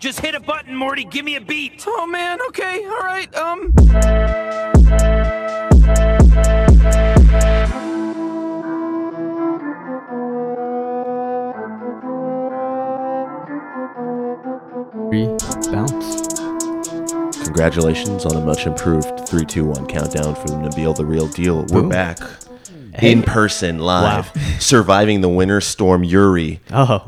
Just hit a button, Morty. Give me a beat. Oh, man. Okay. All right. Bounce. Congratulations on a much improved 3-2-1 countdown from Nabil the Real Deal. We're back. Hey. In person, live. Wow. Surviving the winter storm Uri of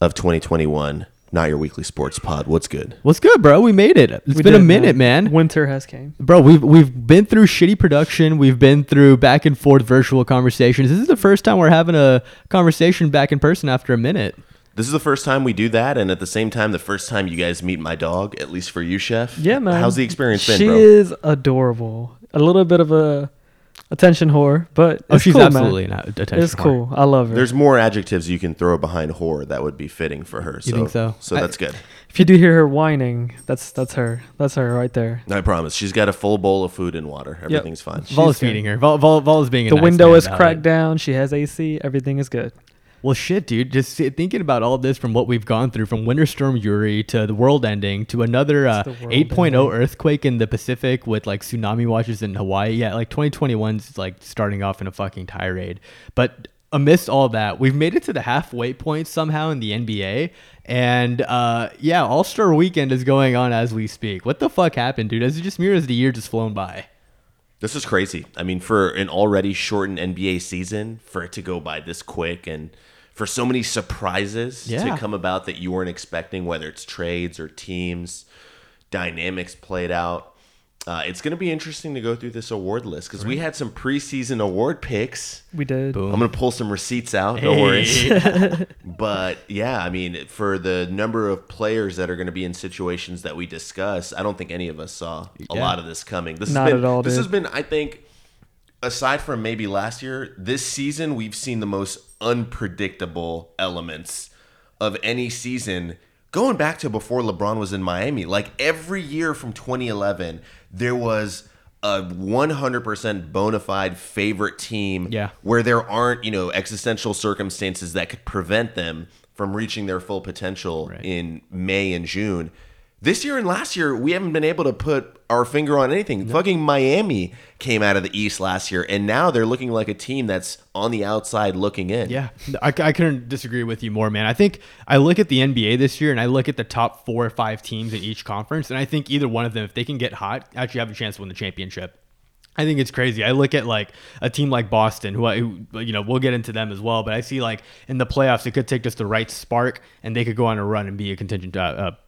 2021. Not your weekly sports pod. What's good? What's good, bro? We made it. It's been a minute, man. Winter has came. Bro, we've been through shitty production. We've been through back and forth virtual conversations. This is the first time we're having a conversation back in person after a minute. This is the first time we do that, and at the same time, the first time you guys meet my dog, at least for you, Chef. Yeah, man. How's the experience been, bro? She is adorable. A little bit of a attention whore, but she's cool, absolutely not attention whore. It's cool. I love her. There's more adjectives you can throw behind whore that would be fitting for her. So, you think so? So that's good. If you do hear her whining, that's her. That's her right there. I promise. She's got a full bowl of food and water. Everything's fine. Vol's feeding her. Vol's being a nice window is cracked down. She has AC. Everything is good. Well, shit, dude. Just thinking about all of this from what we've gone through, from Winter Storm Uri to the world ending to another 8.0 earthquake in the Pacific with like tsunami watches in Hawaii. Yeah, like 2021's like starting off in a fucking tirade. But amidst all that, we've made it to the halfway point somehow in the NBA. And yeah, All-Star Weekend is going on as we speak. What the fuck happened, dude? Is it just me or has the year just flown by? This is crazy. I mean, for an already shortened NBA season, for it to go by this quick and for so many surprises to come about that you weren't expecting, whether it's trades or teams, dynamics played out. It's going to be interesting to go through this award list because we had some preseason award picks. We did. Boom. I'm going to pull some receipts out. No worries. But yeah, I mean, for the number of players that are going to be in situations that we discuss, I don't think any of us saw a lot of this coming. This has been, I think, aside from maybe last year, this season we've seen the most unpredictable elements of any season. Going back to before LeBron was in Miami, like every year from 2011, there was a 100% bona fide favorite team where there aren't, you know, existential circumstances that could prevent them from reaching their full potential in May and June. This year and last year, we haven't been able to put our finger on anything. No. Fucking Miami came out of the East last year, and now they're looking like a team that's on the outside looking in. Yeah, I couldn't disagree with you more, man. I think I look at the NBA this year, and I look at the top 4 or 5 teams in each conference, and I think either one of them, if they can get hot, actually have a chance to win the championship. I think it's crazy. I look at like a team like Boston, who you know, we'll get into them as well, but I see like in the playoffs, it could take just the right spark and they could go on a run and be a contingent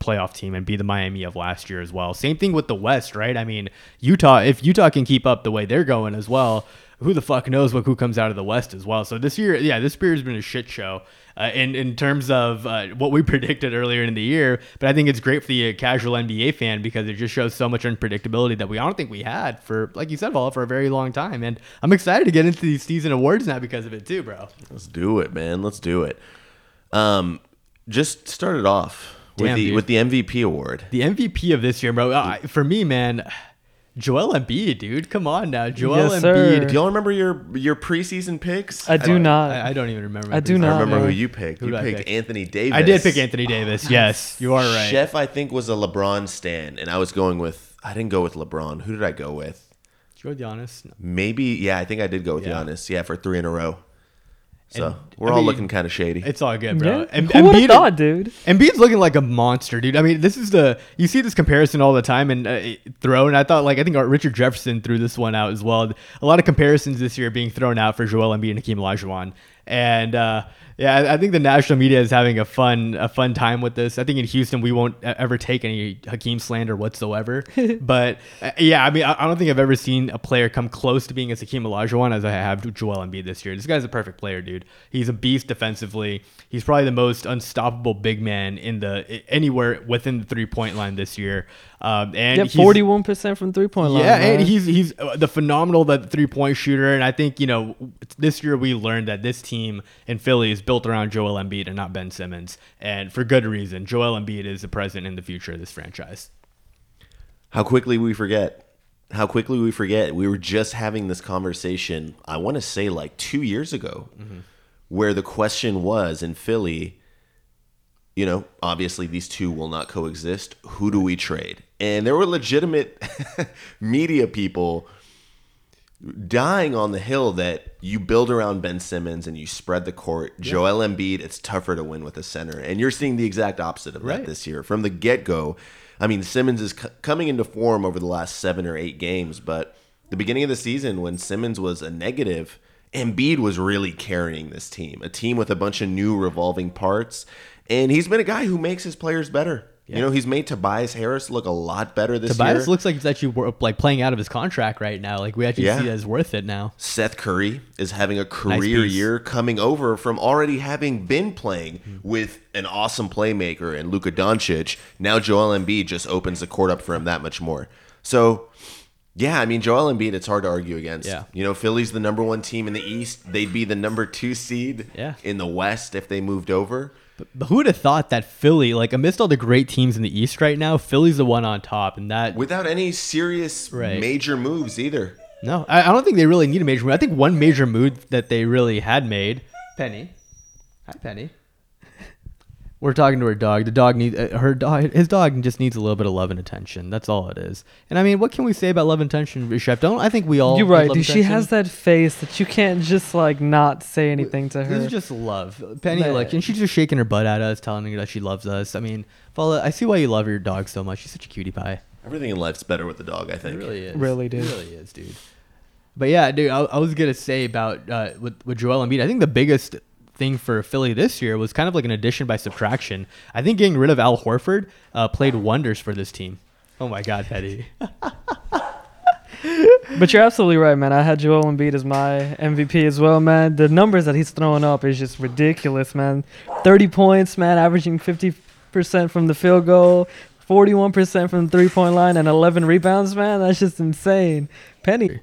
playoff team and be the Miami of last year as well. Same thing with the West, right? I mean, Utah, if Utah can keep up the way they're going as well, who the fuck knows who comes out of the West as well. So this year, this year has been a shit show in terms of what we predicted earlier in the year. But I think it's great for the casual NBA fan because it just shows so much unpredictability that we I don't think we had for, like you said, Paul, for a very long time. And I'm excited to get into these season awards now because of it too, bro. Let's do it, man. Let's do it. Just start it off with the MVP award. The MVP of this year, bro. For me, man... Joel Embiid, dude. Come on now. Joel Embiid. Do y'all remember your preseason picks? I do not. I don't even remember. I remember who you picked. You picked Anthony Davis. I did pick Anthony Davis. Yes, you are right. Chef, I think, was a LeBron stan, and I didn't go with LeBron. Who did I go with? Did you go with Giannis? No. Maybe. Yeah, I think I did go with Giannis. Yeah, for 3 in a row. So we're all looking kind of shady. It's all good, bro. Yeah. Who would have thought, dude? Embiid's looking like a monster, dude. I mean, you see this comparison all the time and thrown. I thought I think Richard Jefferson threw this one out as well. A lot of comparisons this year being thrown out for Joel Embiid and Hakeem Olajuwon. And I think the national media is having a fun time with this. I think in Houston we won't ever take any Hakeem slander whatsoever. But I mean, I don't think I've ever seen a player come close to being as Hakeem Olajuwon as I have Joel Embiid this year. This guy's a perfect player, dude. He's a beast defensively. He's probably the most unstoppable big man in anywhere within the 3-point line this year. And 41% from 3-point line. Yeah, man. And he's the phenomenal 3-point shooter. And I think, you know, this year we learned that this team in Philly is built around Joel Embiid and not Ben Simmons, and for good reason. Joel Embiid is the present and the future of this franchise. How quickly we forget. We were just having this conversation, I want to say like 2 years ago, where the question was in Philly, you know, obviously these two will not coexist. Who do we trade? And there were legitimate media people dying on the hill that you build around Ben Simmons and you spread the court. Yeah. Joel Embiid, it's tougher to win with a center. And you're seeing the exact opposite of that this year. From the get-go, I mean, Simmons is coming into form over the last 7 or 8 games, but the beginning of the season when Simmons was a negative, Embiid was really carrying this team, a team with a bunch of new revolving parts. And he's been a guy who makes his players better. Yeah. You know, he's made Tobias Harris look a lot better this year. Tobias looks like he's actually like playing out of his contract right now. Like we actually see that as worth it now. Seth Curry is having a career year, coming over from already having been playing with an awesome playmaker and Luka Doncic. Now Joel Embiid just opens the court up for him that much more. So, yeah, I mean, Joel Embiid, it's hard to argue against. Yeah. You know, Philly's the number 1 team in the East. They'd be the number 2 seed in the West if they moved over. But who would have thought that Philly, like amidst all the great teams in the East right now, Philly's the one on top, and that without any serious major moves either. No, I don't think they really need a major move. I think one major move that they really had made, Penny. Hi, Penny. We're talking to her dog. The dog needs her dog. His dog just needs a little bit of love and attention. That's all it is. And I mean, what can we say about love and attention, Chef? Don't I think we all? You're right. Dude, she has that face that you can't just like not say anything to her. This is just love, Penny. Man. Like, and she's just shaking her butt at us, telling her that she loves us. I mean, Paula, I see why you love your dog so much. She's such a cutie pie. Everything in life's better with the dog. I think it really is. Really, dude. It really is, dude. But yeah, dude, I was gonna say about with Joel Embiid. I think the biggest thing for Philly this year was kind of like an addition by subtraction. I think getting rid of Al Horford played wonders for this team. Oh my God, Petty. But you're absolutely right, man. I had Joel Embiid as my MVP as well, man. The numbers that he's throwing up is just ridiculous, man. 30 points, man, averaging 50% from the field goal, 41% from the three-point line, and 11 rebounds, man. That's just insane. Penny.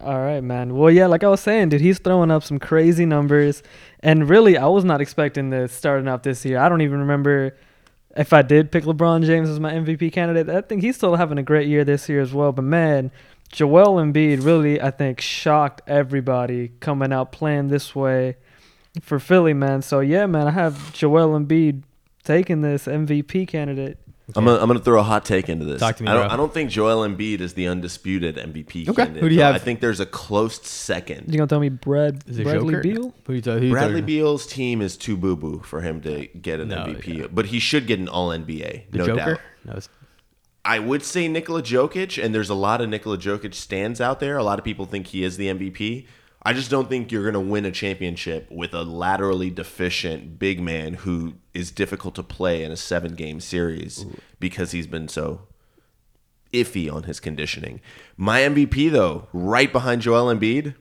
All right, man. Well, yeah, like I was saying, dude, he's throwing up some crazy numbers. And really, I was not expecting this starting off this year. I don't even remember if I did pick LeBron James as my MVP candidate. I think he's still having a great year this year as well. But, man, Joel Embiid really, I think, shocked everybody coming out playing this way for Philly, man. So, yeah, man, I have Joel Embiid taking this MVP candidate. Okay. I'm gonna throw a hot take into this. Talk to me, bro. I don't think Joel Embiid is the undisputed MVP candidate. Who do you have? I think there's a close second. You gonna tell me Bradley Beal? Bradley Beal's team is too boo-boo for him to get an MVP, but he should get an All-NBA, no doubt. No, I would say Nikola Jokic, and there's a lot of Nikola Jokic stands out there. A lot of people think he is the MVP. I just don't think you're gonna win a championship with a laterally deficient big man who is difficult to play in a 7-game series because he's been so iffy on his conditioning. My MVP, though, right behind Joel Embiid.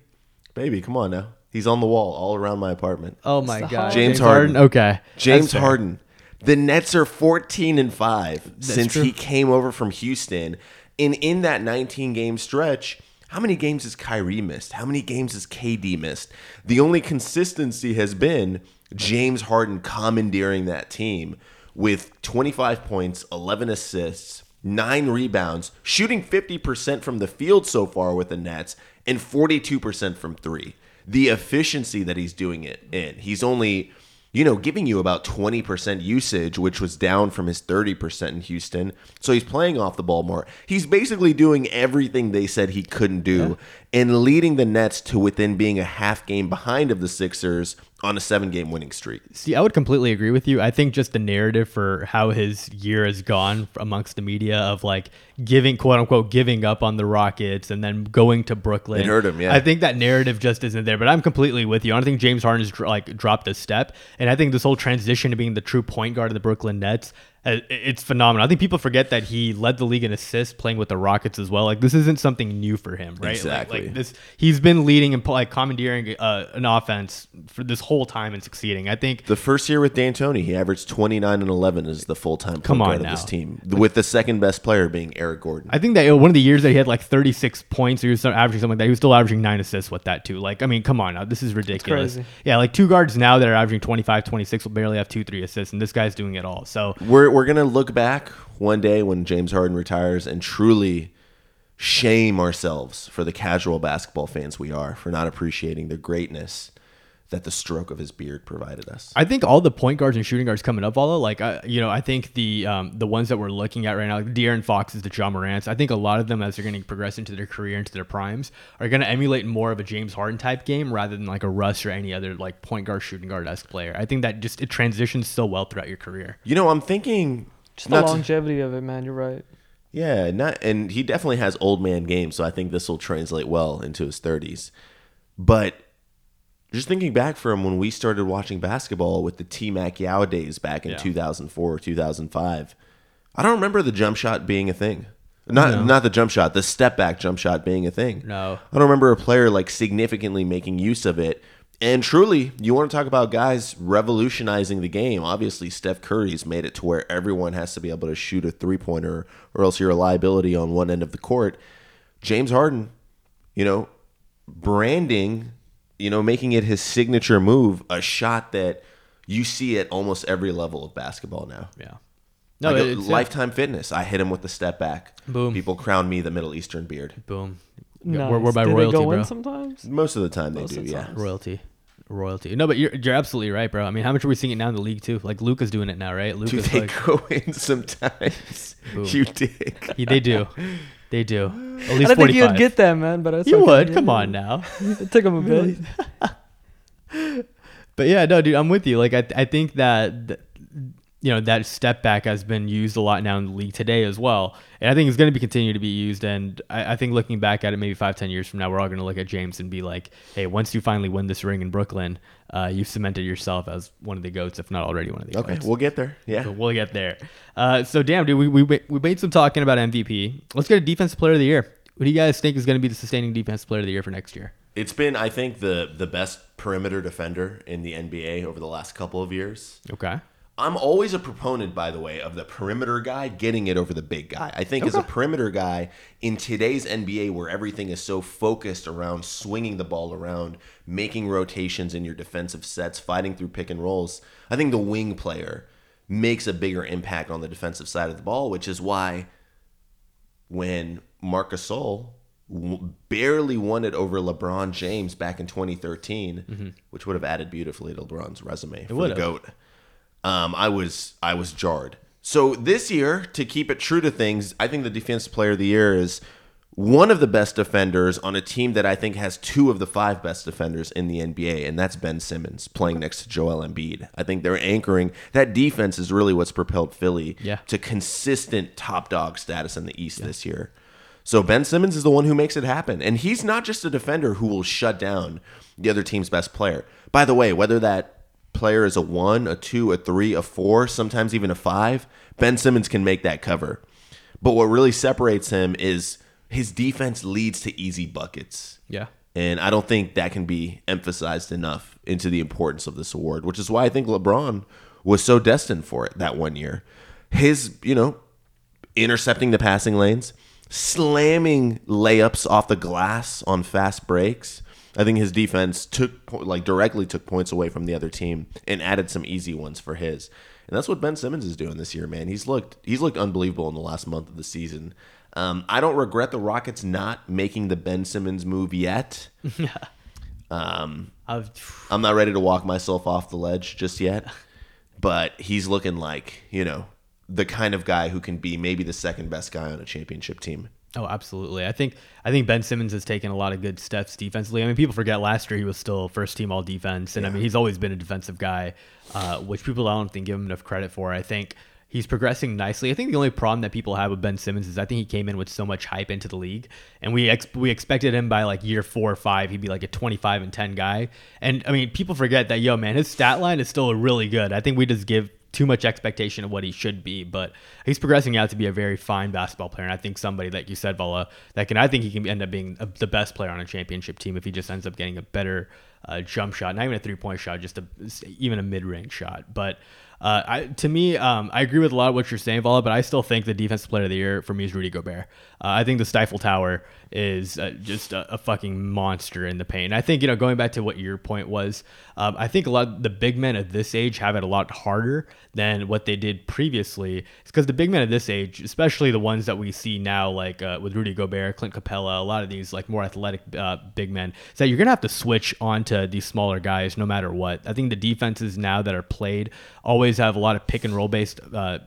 Baby, come on now. He's on the wall all around my apartment. Oh, my God. James Harden. Okay. James Harden. The Nets are 14-5 since he came over from Houston. And in that 19-game stretch, how many games has Kyrie missed? How many games has KD missed? The only consistency has been James Harden commandeering that team with 25 points, 11 assists, 9 rebounds, shooting 50% from the field so far with the Nets, and 42% from 3. The efficiency that he's doing it in. He's only, you know, giving you about 20% usage, which was down from his 30% in Houston. So he's playing off the ball more. He's basically doing everything they said he couldn't do and leading the Nets to within being a half game behind of the Sixers on a 7-game winning streak. See, I would completely agree with you. I think just the narrative for how his year has gone amongst the media of like giving, quote unquote, giving up on the Rockets and then going to Brooklyn. It hurt him, yeah. I think that narrative just isn't there, but I'm completely with you. I don't think James Harden has like dropped a step. And I think this whole transition to being the true point guard of the Brooklyn Nets, it's phenomenal. I think people forget that he led the league in assists playing with the Rockets as well. Like this isn't something new for him, right? Exactly. Like this, he's been leading and like commandeering an offense for this whole time and succeeding. I think the first year with D'Antoni, he averaged 29 and 11 as the full-time point guard of this team, with the second best player being Eric Gordon. I think that one of the years that he had like 36 points, or he was averaging something like that. He was still averaging 9 assists with that too. Like I mean, come on now, this is ridiculous. Yeah, like two guards now that are averaging 25, 26 will barely have 2-3 assists, and this guy's doing it all. So We're going to look back one day when James Harden retires and truly shame ourselves for the casual basketball fans we are for not appreciating the greatness that the stroke of his beard provided us. I think all the point guards and shooting guards coming up, although, like, I think the ones that we're looking at right now, like De'Aaron Foxes, the Ja Morants, I think a lot of them, as they're going to progress into their career, into their primes, are going to emulate more of a James Harden type game rather than like a Russ or any other like point guard, shooting guard-esque player. I think that just, it transitions so well throughout your career. You know, I'm thinking... Just the longevity of it, man. You're right. Yeah, and he definitely has old man games, so I think this will translate well into his 30s. But... just thinking back from when we started watching basketball with the T-Mac Yao days back in 2004 or 2005, I don't remember the jump shot being a thing. Not the jump shot, the step-back jump shot being a thing. No. I don't remember a player like significantly making use of it. And truly, you want to talk about guys revolutionizing the game. Obviously, Steph Curry's made it to where everyone has to be able to shoot a three-pointer or else you're a liability on one end of the court. James Harden, branding... making it his signature move, a shot that you see at almost every level of basketball now. Yeah. No, like Lifetime Fitness. I hit him with the step back. Boom. People crown me the Middle Eastern beard. Boom. Nice. We're by royalty, bro. In sometimes? Most of the time they do, yeah. Royalty. No, but you're absolutely right, bro. I mean, how much are we seeing it now in the league, too? Like, Luka's doing it now, right? Luka's do they go in sometimes? You dick. Yeah, they do. They do. At least I don't think you'd get that, man. But I you would. Come on now. It took him a bit. But yeah, no, dude, I'm with you. Like, I think that that step back has been used a lot now in the league today as well, and I think it's going to be continue to be used. And I think looking back at it, maybe 5-10 years from now, we're all going to look at James and be like, "Hey, once you finally win this ring in Brooklyn, you've cemented yourself as one of the GOATs, if not already one of the GOATs." Okay, we'll get there. Yeah, we'll get there. So damn, dude, we made some talking about MVP. Let's get a defensive player of the year. What do you guys think is going to be the sustaining defensive player of the year for next year? It's been, I think, the best perimeter defender in the NBA over the last couple of years. Okay. I'm always a proponent, by the way, of the perimeter guy getting it over the big guy. I think as a perimeter guy in today's NBA where everything is so focused around swinging the ball around, making rotations in your defensive sets, fighting through pick and rolls, I think the wing player makes a bigger impact on the defensive side of the ball, which is why when Marc Gasol barely won it over LeBron James back in 2013, which would have added beautifully to LeBron's resume for the GOAT. I was jarred. So this year, to keep it true to things, I think the defensive player of the year is one of the best defenders on a team that I think has two of the five best defenders in the NBA, and that's Ben Simmons playing next to Joel Embiid. I think they're anchoring. That defense is really what's propelled Philly to consistent top dog status in the East this year. So Ben Simmons is the one who makes it happen. And he's not just a defender who will shut down the other team's best player. By the way, whether that player is a 1, a 2, a 3, a 4, sometimes even a 5, Ben Simmons can make that cover. But what really separates him is his defense leads to easy buckets. Yeah. And I don't think that can be emphasized enough into the importance of this award, which is why I think LeBron was so destined for it that one year. His, intercepting the passing lanes, slamming layups off the glass on fast breaks. I think his defense directly took points away from the other team and added some easy ones for his. And that's what Ben Simmons is doing this year, man. He's looked unbelievable in the last month of the season. I don't regret the Rockets not making the Ben Simmons move yet. I'm not ready to walk myself off the ledge just yet, but he's looking like, the kind of guy who can be maybe the second best guy on a championship team. Oh, absolutely. I think Ben Simmons has taken a lot of good steps defensively. I mean, people forget last year he was still first team all defense. And I mean, he's always been a defensive guy, which people I don't think give him enough credit for. I think he's progressing nicely. I think the only problem that people have with Ben Simmons is I think he came in with so much hype into the league. And we expected him by like year 4 or 5, he'd be like a 25 and 10 guy. And I mean, people forget that, his stat line is still really good. I think we just give too much expectation of what he should be, but he's progressing out to be a very fine basketball player. And I think somebody, like you said, Valla, I think he can end up being the best player on a championship team if he just ends up getting a better jump shot, not even a 3-point shot, just even a mid-range shot. But To me, I agree with a lot of what you're saying, Vala, but I still think the defensive player of the year for me is Rudy Gobert. I think the Stifle Tower is just a fucking monster in the paint. I think, you know, going back to what your point was, I think a lot of the big men of this age have it a lot harder than what they did previously. It's because the big men of this age, especially the ones that we see now, like with Rudy Gobert, Clint Capella, a lot of these like more athletic big men, is that you're going to have to switch onto these smaller guys no matter what. I think the defenses now that are played always have a lot of pick and roll based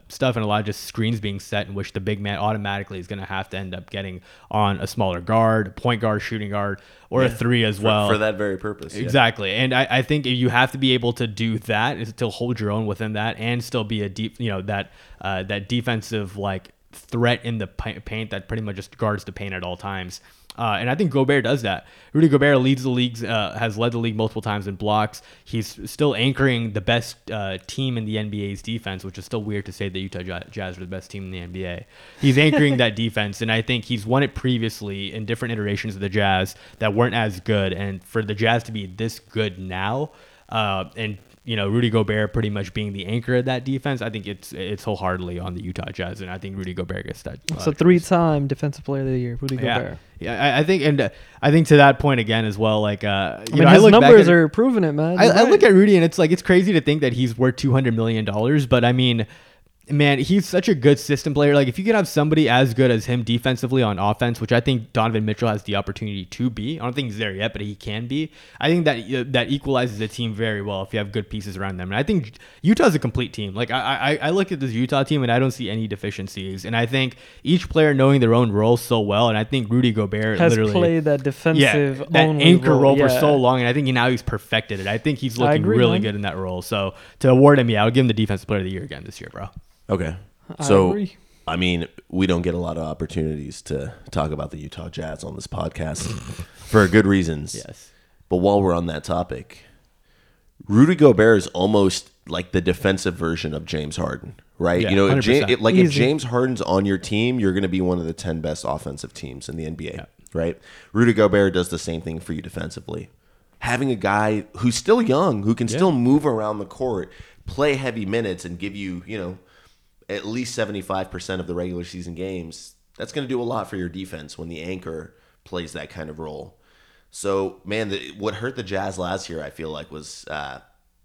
stuff and a lot of just screens being set in which the big man automatically is going to have to end up getting on a smaller guard, point guard, shooting guard, or a three as well. For that very purpose. Exactly. Yeah. And I think you have to be able to do that and still hold your own within that and still be a deep, you know, that defensive like threat in the paint that pretty much just guards the paint at all times. And I think Gobert does that. Rudy Gobert leads the league, has led the league multiple times in blocks. He's still anchoring the best team in the NBA's defense, which is still weird to say the Utah Jazz are the best team in the NBA. He's anchoring that defense, and I think he's won it previously in different iterations of the Jazz that weren't as good. And for the Jazz to be this good now, and you know, Rudy Gobert pretty much being the anchor of that defense, I think it's wholeheartedly on the Utah Jazz, and I think Rudy Gobert gets that. It's a three-time defensive player of the year, Rudy Gobert. Yeah, I think to that point again as well. Like, his numbers are proving it, man. I look at Rudy, and it's like it's crazy to think that he's worth $200 million, but I mean, man, he's such a good system player. Like, if you can have somebody as good as him defensively on offense, which I think Donovan Mitchell has the opportunity to be. I don't think he's there yet, but he can be. I think that that equalizes the team very well if you have good pieces around them. And I think Utah's a complete team. Like, I look at this Utah team, and I don't see any deficiencies. And I think each player knowing their own role so well, and I think Rudy Gobert has played that defensive only anchor role for so long, and I think now he's perfected it. I think he's looking really good in that role. So to award him, I would give him the defensive player of the year again this year, bro. Okay, so I agree. I mean, we don't get a lot of opportunities to talk about the Utah Jazz on this podcast for good reasons. Yes, but while we're on that topic, Rudy Gobert is almost like the defensive version of James Harden, right? Yeah, you know, if James Harden's on your team, you're going to be one of the 10 best offensive teams in the NBA, yeah, right? Rudy Gobert does the same thing for you defensively. Having a guy who's still young, who can still move around the court, play heavy minutes, and give you, you know, at least 75% of the regular season games, that's going to do a lot for your defense when the anchor plays that kind of role. So, man, what hurt the Jazz last year, I feel like, was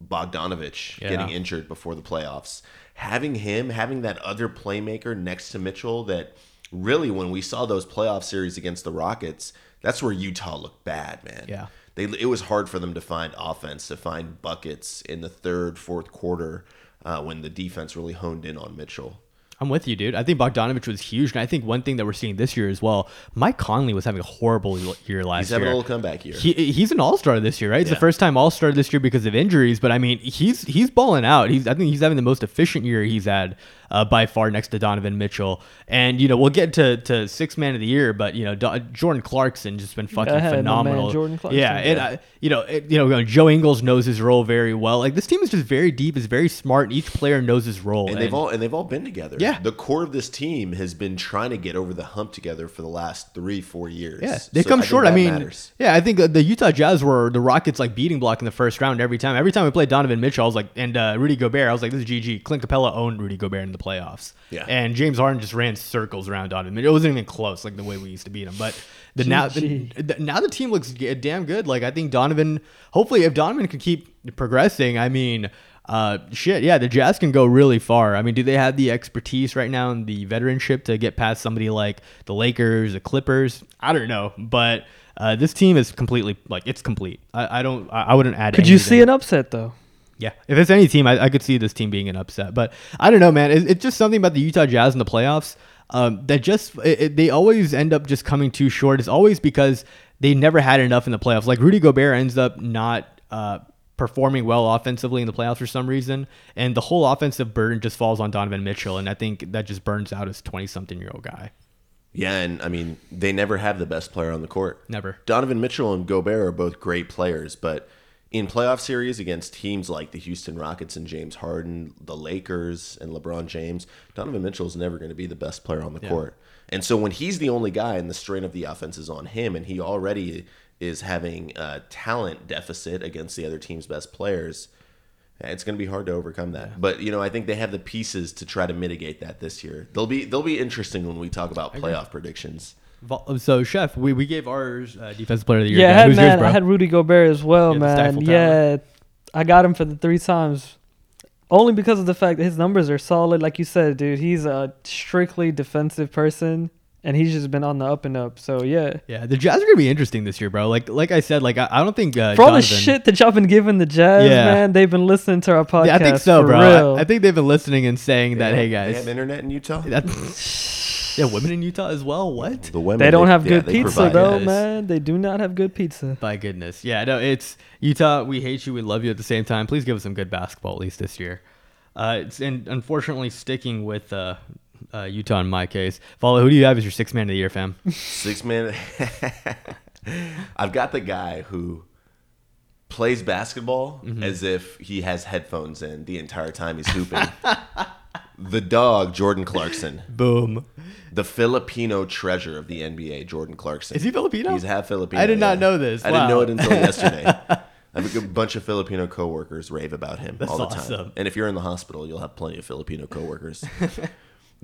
Bogdanovic getting injured before the playoffs. Having him, having that other playmaker next to Mitchell, that really when we saw those playoff series against the Rockets, that's where Utah looked bad, man. Yeah, it was hard for them to find offense, to find buckets in the third, fourth quarter, when the defense really honed in on Mitchell. I'm with you, dude. I think Bogdanovic was huge, and I think one thing that we're seeing this year as well, Mike Conley was having a horrible year last year. He's having a little comeback year. He's an all-star this year, right? It's the first time all-star this year because of injuries, but I mean, he's balling out. I think he's having the most efficient year he's had by far, next to Donovan Mitchell. And, you know, we'll get to sixth man of the year, but, you know, Jordan Clarkson just been fucking phenomenal. Man, Jordan Clarkson, Joe Ingles knows his role very well. Like, this team is just very deep, is very smart, and each player knows his role. And they've all been together. Yeah. The core of this team has been trying to get over the hump together for the last 3-4 years. Yeah, they come short. I mean, I think the Utah Jazz were the Rockets like beating block in the first round every time. Every time we played Donovan Mitchell, I was like, and Rudy Gobert, I was like, this is GG. Clint Capella owned Rudy Gobert in the playoffs. Yeah, and James Harden just ran circles around Donovan. It wasn't even close, like the way we used to beat him. But now the team looks damn good. Like, I think Donovan, hopefully, if Donovan can keep progressing, I mean, the Jazz can go really far. I mean, do they have the expertise right now and the veteranship to get past somebody like the Lakers, the Clippers? I don't know, but this team is completely like it's complete. I wouldn't add. Could anything. You see an upset though? Yeah, if it's any team, I could see this team being an upset. But I don't know, man. It's just something about the Utah Jazz in the playoffs they always end up just coming too short. It's always because they never had enough in the playoffs. Like Rudy Gobert ends up not performing well offensively in the playoffs for some reason, and the whole offensive burden just falls on Donovan Mitchell, and I think that just burns out his 20-something-year-old guy. Yeah, and I mean, they never have the best player on the court. Never. Donovan Mitchell and Gobert are both great players, but in playoff series against teams like the Houston Rockets and James Harden, the Lakers and LeBron James, Donovan Mitchell is never going to be the best player on the court. And so when he's the only guy and the strain of the offense is on him, and he already is having a talent deficit against the other team's best players, it's going to be hard to overcome that. Yeah. But, you know, I think they have the pieces to try to mitigate that this year. They'll be interesting when we talk about playoff predictions. So, Chef, we gave ours Defensive Player of the Year. Yeah, I had Rudy Gobert as well, man. Yeah, I got him for the 3 times. Only because of the fact that his numbers are solid. Like you said, dude, he's a strictly defensive person, and he's just been on the up and up. So, yeah. Yeah, the Jazz are going to be interesting this year, bro. Like I said, like I don't think for all the shit that y'all been giving the Jazz, man, they've been listening to our podcast. Yeah, I think so, bro. I think they've been listening and saying that, hey, guys. They have internet in Utah? Yeah, women in Utah as well. What? The women, they don't have good pizza, though, man. They do not have good pizza. My goodness. Yeah, no, it's Utah. We hate you. We love you at the same time. Please give us some good basketball at least this year. And unfortunately, sticking with Utah in my case. Follow, who do you have as your 6th man of the year, fam? 6th man. I've got the guy who plays basketball as if he has headphones in the entire time he's hooping. The dog, Jordan Clarkson. Boom. The Filipino treasure of the NBA, Jordan Clarkson. Is he Filipino? He's half Filipino. I did not know this. I didn't know it until yesterday. I have a bunch of Filipino coworkers rave about him all the time. And if you're in the hospital, you'll have plenty of Filipino coworkers.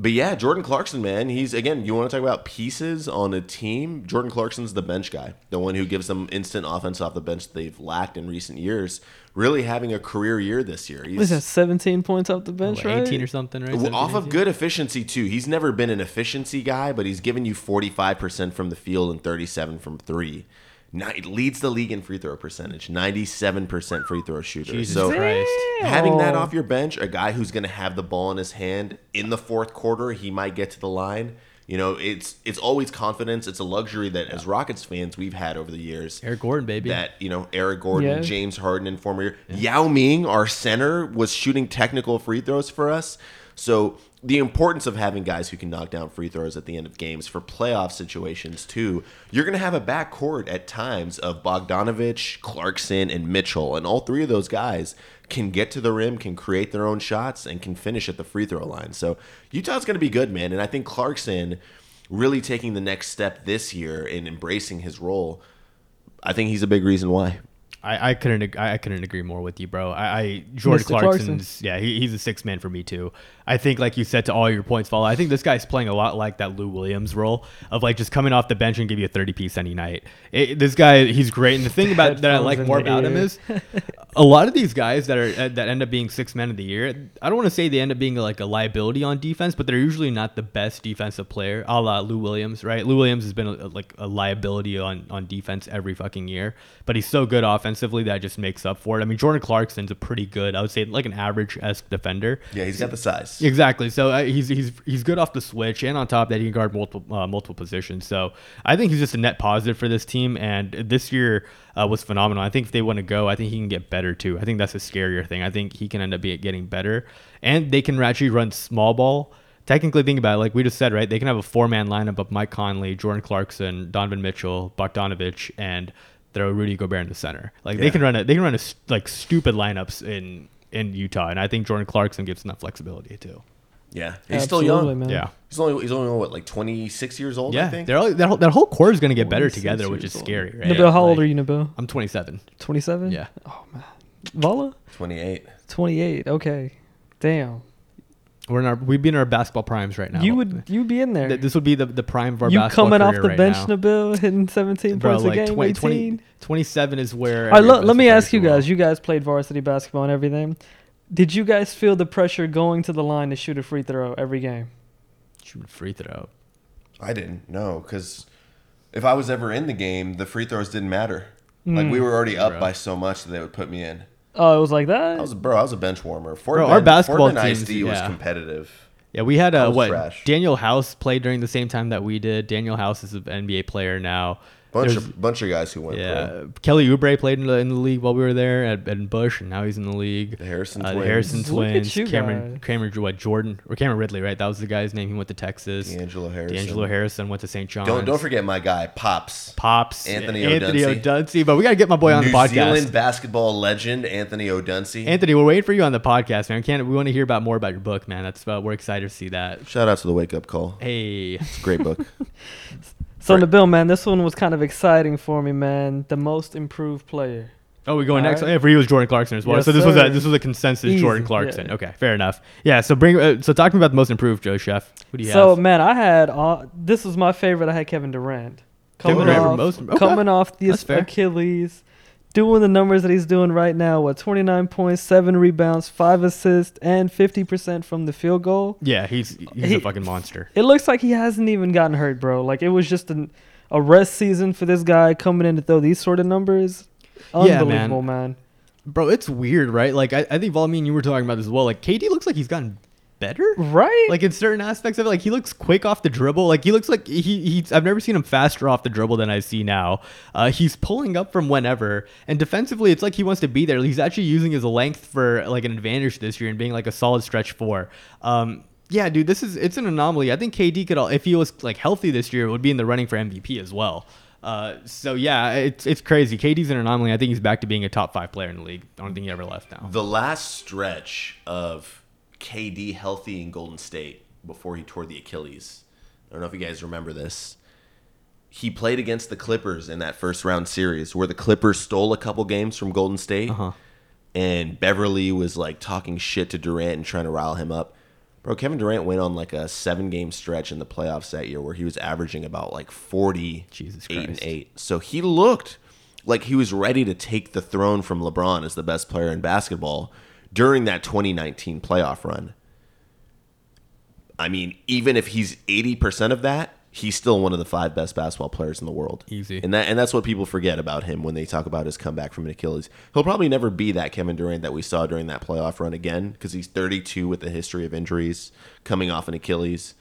But yeah, Jordan Clarkson, man, he's, again, you want to talk about pieces on a team? Jordan Clarkson's the bench guy, the one who gives them instant offense off the bench they've lacked in recent years. Really having a career year this year. He's 17 points off the bench, right? 18 or something, right? Well, off of good efficiency, too. He's never been an efficiency guy, but he's given you 45% from the field and 37% from 3. Now, it leads the league in free throw percentage, 97% free throw shooter. Jesus Christ. Having that off your bench, a guy who's going to have the ball in his hand in the 4th quarter, he might get to the line. You know, it's always confidence. It's a luxury that as Rockets fans we've had over the years. Eric Gordon, baby. That, you know, Eric Gordon, James Harden in former year. Yeah. Yao Ming, our center, was shooting technical free throws for us. So the importance of having guys who can knock down free throws at the end of games for playoff situations, too. You're going to have a backcourt at times of Bogdanovic, Clarkson, and Mitchell. And all 3 of those guys can get to the rim, can create their own shots, and can finish at the free throw line. So Utah's going to be good, man. And I think Clarkson really taking the next step this year and embracing his role, I think he's a big reason why. I couldn't agree more with you, bro. Jordan Clarkson's he's a 6th man for me too. I think, like you said, to all your points, Paul, I think this guy's playing a lot like that Lou Williams role of like just coming off the bench and give you a 30-piece any night. This guy, he's great. And the thing about that I like more about him is a lot of these guys that end up being 6th men of the year. I don't want to say they end up being like a liability on defense, but they're usually not the best defensive player. A la Lou Williams, right? Lou Williams has been a liability on defense every fucking year, but he's so good offense. That just makes up for it. I mean, Jordan Clarkson's a pretty good, I would say, like an average-esque defender. Yeah, he's got the size. Exactly. So he's good off the switch, and on top of that, he can guard multiple positions. So I think he's just a net positive for this team. And this year was phenomenal. I think if they want to go, I think he can get better too. I think that's a scarier thing. I think he can end up getting better, and they can actually run small ball. Technically, think about it, like we just said, right? They can have a 4-man lineup of Mike Conley, Jordan Clarkson, Donovan Mitchell, Bogdanovic, and throw Rudy Gobert in the center. They can run like stupid lineups in Utah, and I think Jordan Clarkson gives enough flexibility too. Yeah, he's still young, man. Yeah, he's only what, like 26 years old. Yeah, I think that whole core is going to get better together, which is scary. Right? Nabil, how old are you, Nabil? I'm 27. 27? Yeah. Oh man, Vala? 28. 28. Okay, damn. We'd be in our basketball primes right now. You'd be in there. This would be the prime of our basketball career right now. You coming off the bench, Nabil, hitting 17 points a game, 18. 27 is where... All right, let me ask you guys. You guys played varsity basketball and everything. Did you guys feel the pressure going to the line to shoot a free throw every game? Shoot a free throw? I didn't, no, because if I was ever in the game, the free throws didn't matter. Like, we were already up by so much that they would put me in. Oh, it was like that? I was a bench warmer. Our basketball team was competitive. Yeah, we had trash. Daniel House played during the same time that we did. Daniel House is an NBA player now. Bunch of guys who went. Yeah, pro. Kelly Oubre played in the league while we were there at Bush, and now he's in the league. The Harrison twins. Cameron Ridley, right? That was the guy's name. He went to Texas. D'Angelo Harrison went to St. John's. Don't forget my guy, Pops. Anthony O'Dunsey. But we gotta get my boy on the podcast. New Zealand basketball legend Anthony O'Dunsey. Anthony, we're waiting for you on the podcast, man. We want to hear about more about your book, man. We're excited to see that. Shout out to The Wake Up Call. Hey, it's a great book. So, Nabil, man, this one was kind of exciting for me, man. The most improved player. Oh, we're going all next. Right. Yeah, for you was Jordan Clarkson as well. Yes, so this was a consensus easy. Jordan Clarkson. Yeah. Okay, fair enough. Yeah. So talk to me about the most improved, Joe Chef. What do you have? So man, I had this was my favorite. I had Kevin Durant. Coming off the Achilles, doing the numbers that he's doing right now, 29 points, 7 rebounds, 5 assists, and 50% from the field goal. Yeah, he's a fucking monster. It looks like he hasn't even gotten hurt, bro. Like, it was just a rest season for this guy coming in to throw these sort of numbers. Unbelievable, man. Bro, it's weird, right? Like, I think, Vol, me and you were talking about this as well. Like, KD looks like he's gotten better, right? Like, in certain aspects of it, like, he looks quick off the dribble. Like, he looks like he's I've never seen him faster off the dribble than I see now. He's pulling up from whenever, and defensively it's like he wants to be there. He's actually using his length for like an advantage this year and being like a solid stretch four. Yeah, dude, it's an anomaly. I think KD could, if he was like healthy this year, would be in the running for MVP as well. So yeah, it's crazy. KD's an anomaly. I think he's back to being a top 5 player in the league. I don't think he ever left now. The last stretch of KD healthy in Golden State before he tore the Achilles, I don't know if you guys remember this. He played against the Clippers in that first round series where the Clippers stole a couple games from Golden State, and Beverly was like talking shit to Durant and trying to rile him up. Bro, Kevin Durant went on like a 7-game stretch in the playoffs that year where he was averaging about like 40, 8 and 8. So he looked like he was ready to take the throne from LeBron as the best player in basketball during that 2019 playoff run. I mean, even if he's 80% of that, he's still one of the 5 best basketball players in the world. Easy. And that's what people forget about him when they talk about his comeback from an Achilles. He'll probably never be that Kevin Durant that we saw during that playoff run again, because he's 32 with a history of injuries coming off an Achilles.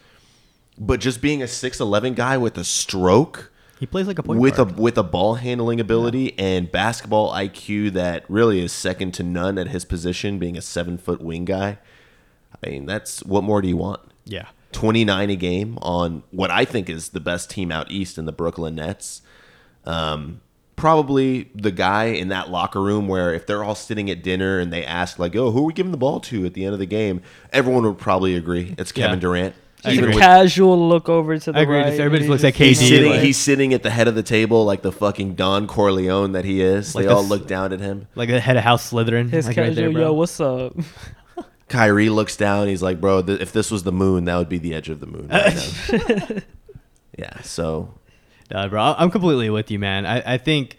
But just being a 6'11 guy with a stroke, he plays like a point guard with a ball handling ability and basketball IQ that really is second to none at his position, being a 7-foot wing guy. I mean, that's, what more do you want? Yeah. 29 a game on what I think is the best team out east in the Brooklyn Nets. Probably the guy in that locker room where if they're all sitting at dinner and they ask like, oh, who are we giving the ball to at the end of the game? Everyone would probably agree it's Kevin Durant. Just a casual look over to the right. Everybody looks at KD. He's sitting at the head of the table like the fucking Don Corleone that he is. Like they all look down at him. Like the head of House Slytherin. His like casual, right there, bro. Yo, what's up? Kyrie looks down. He's like, bro, if this was the moon, that would be the edge of the moon. Right? Yeah, so. Nah, bro, I'm completely with you, man. I think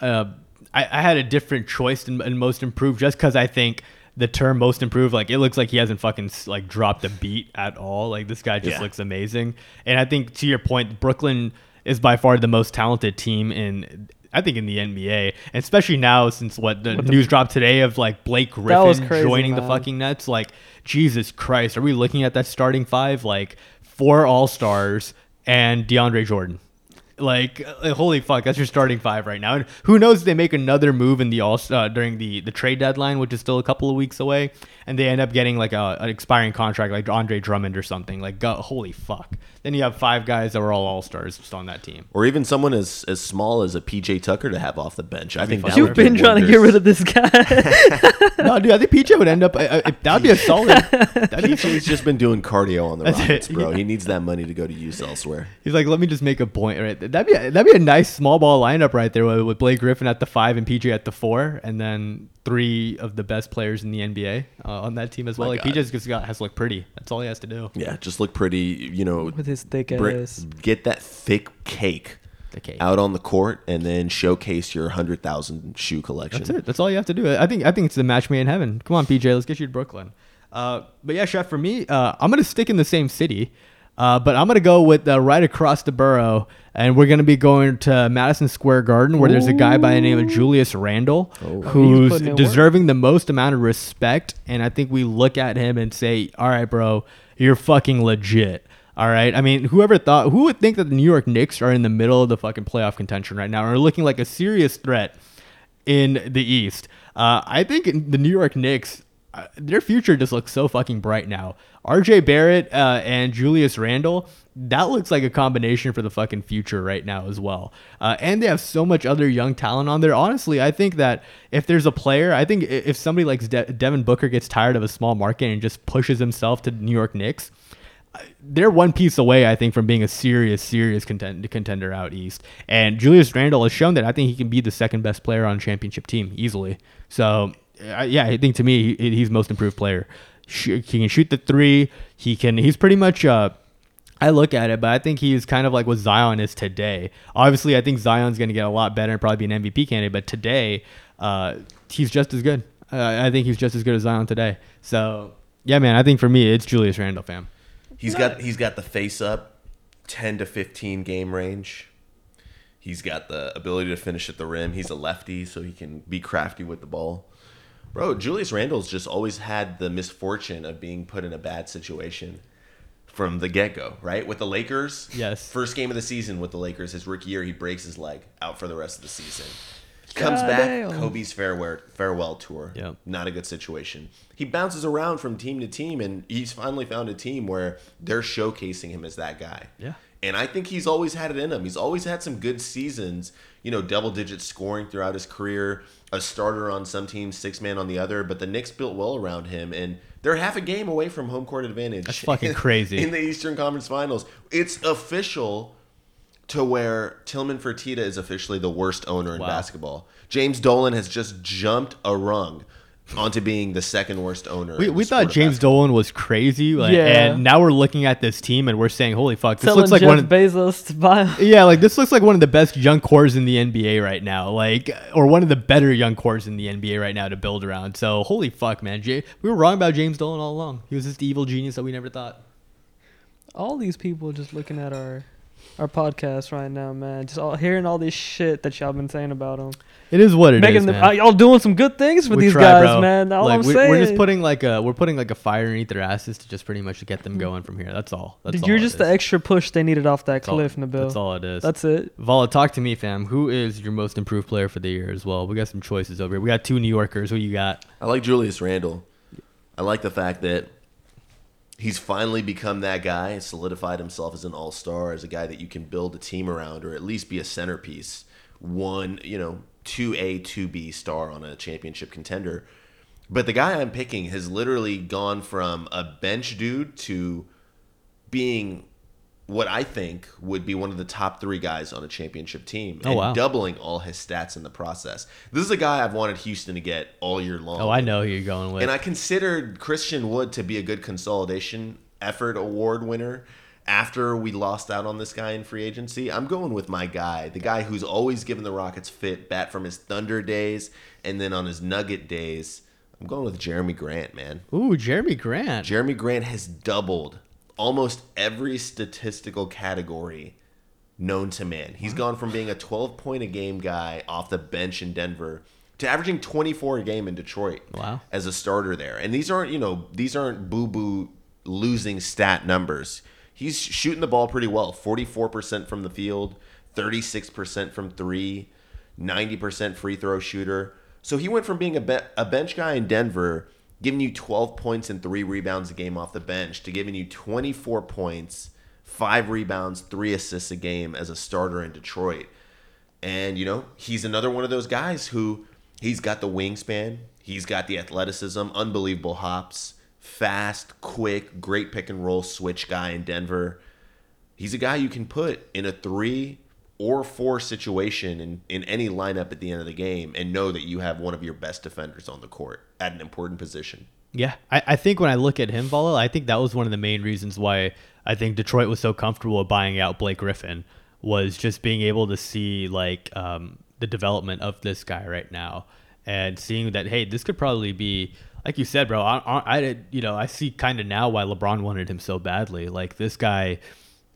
I had a different choice in most improved just because I think the term most improved, like, it looks like he hasn't fucking like dropped a beat at all. Like, this guy just looks amazing. And I think, to your point, Brooklyn is by far the most talented team in the NBA, and especially now since the news dropped today of like Blake Griffin joining the fucking Nets. Like, Jesus Christ, are we looking at that starting 5? Like 4 All-Stars and DeAndre Jordan. Like, holy fuck, that's your starting 5 right now. And who knows if they make another move in the during the trade deadline, which is still a couple of weeks away, and they end up getting like an expiring contract like Andre Drummond or something. Like, holy fuck. Then you have 5 guys that were all-stars just on that team. Or even someone as small as a PJ Tucker to have off the bench. I think you've been trying to get rid of this guy. No, dude, I think PJ would end up... that'd be a solid... He's just been doing cardio on the Rockets, bro. Yeah. He needs that money to go to use elsewhere. He's like, let me just make a point right there. That'd be a nice small ball lineup right there with Blake Griffin at the 5 and PJ at the 4, and then 3 of the best players in the NBA on that team as well. Like, PJ has to look pretty. That's all he has to do. Yeah, just look pretty. You know, with his thick ass, get that thick cake out on the court, and then showcase your 100,000 shoe collection. That's it. That's all you have to do. I think it's the match made in heaven. Come on, PJ, let's get you to Brooklyn. But yeah, Chef, for me, I'm gonna stick in the same city. But I'm going to go with right across the borough, and we're going to be going to Madison Square Garden, where there's a guy by the name of Julius Randle, who's deserving the most amount of respect. And I think we look at him and say, all right, bro, you're fucking legit. All right. I mean, who would think that the New York Knicks are in the middle of the fucking playoff contention right now, or are looking like a serious threat in the East? I think the New York Knicks, their future just looks so fucking bright now. RJ Barrett and Julius Randle, that looks like a combination for the fucking future right now as well. And they have so much other young talent on there. Honestly, I think that if there's a player, I think if somebody like Devin Booker gets tired of a small market and just pushes himself to New York Knicks, they're one piece away, I think, from being a serious contender out East. And Julius Randle has shown that I think he can be the second best player on a championship team easily. So, yeah, I think to me, he's most improved player. He can shoot the three. He's pretty much... I look at it, but I think he's kind of like what Zion is today. Obviously, I think Zion's going to get a lot better and probably be an MVP candidate, but today, he's just as good. I think he's just as good as Zion today. So, yeah, man, I think for me, it's Julius Randle, fam. He's got the face-up 10 to 15 game range. He's got the ability to finish at the rim. He's a lefty, so he can be crafty with the ball. Bro, Julius Randle's just always had the misfortune of being put in a bad situation from the get-go, right? With the Lakers, yes. First game of the season with the Lakers, his rookie year, he breaks his leg, out for the rest of the season. Comes back, Kobe's farewell tour. Yep. Not a good situation. He bounces around from team to team, and he's finally found a team where they're showcasing him as that guy. Yeah. And I think he's always had it in him. He's always had some good seasons, you know, double-digit scoring throughout his career, a starter on some teams, six-man on the other, but the Knicks built well around him, and they're half a game away from home court advantage. That's fucking crazy. In the Eastern Conference Finals. It's official to where Tillman Fertitta is officially the worst owner in basketball. James Dolan has just jumped a rung onto being the second worst owner. We thought James Dolan was crazy, and now we're looking at this team and we're saying, "Holy fuck, this looks like one of Bezos to buy." Yeah, like this looks like one of the best young cores in the NBA right now, like or one of the better young cores in the NBA right now to build around. So, holy fuck, man, we were wrong about James Dolan all along. He was just the evil genius that we never thought. All these people just looking at our podcast right now, man, just hearing all this shit that y'all been saying about him. It is what it is, man. Y'all doing some good things for these guys, bro. Man. All I'm saying, we're just putting like a fire underneath their asses to just pretty much get them going from here. That's all. You're just the extra push they needed off that cliff, Nabil. That's all it is. That's it. Vala, talk to me, fam. Who is your most improved player for the year as well? We got some choices over here. We got two New Yorkers. Who you got? I like Julius Randle. I like the fact that he's finally become that guy, solidified himself as an all-star, as a guy that you can build a team around, or at least be a centerpiece. 2A, 2B star on a championship contender. But the guy I'm picking has literally gone from a bench dude to being what I think would be one of the top three guys on a championship team doubling all his stats in the process. This is a guy I've wanted Houston to get all year long. Oh, I know who you're going with. And I considered Christian Wood to be a good consolidation effort award winner. After we lost out on this guy in free agency, I'm going with my guy, the guy who's always given the Rockets fit, bat from his Thunder days, and then on his Nugget days, I'm going with Jeremy Grant, man. Ooh, Jeremy Grant. Jeremy Grant has doubled almost every statistical category known to man. He's gone from being a 12-point-a-game guy off the bench in Denver to averaging 24 a game in Detroit as a starter there. And these aren't boo-boo losing stat numbers. He's shooting the ball pretty well, 44% from the field, 36% from three, 90% free throw shooter. So he went from being a bench guy in Denver, giving you 12 points and 3 rebounds a game off the bench, to giving you 24 points, 5 rebounds, 3 assists a game as a starter in Detroit. And, he's another one of those guys who he's got the wingspan, he's got the athleticism, unbelievable hops. Fast, quick, great pick and roll switch guy in Denver. He's a guy you can put in a 3 or 4 situation in any lineup at the end of the game and know that you have one of your best defenders on the court at an important position. Yeah, I think when I look at him, Vala, I think that was one of the main reasons why I think Detroit was so comfortable buying out Blake Griffin, was just being able to see the development of this guy right now and seeing that, hey, this could probably be... Like you said, bro, I see kind of now why LeBron wanted him so badly. Like this guy,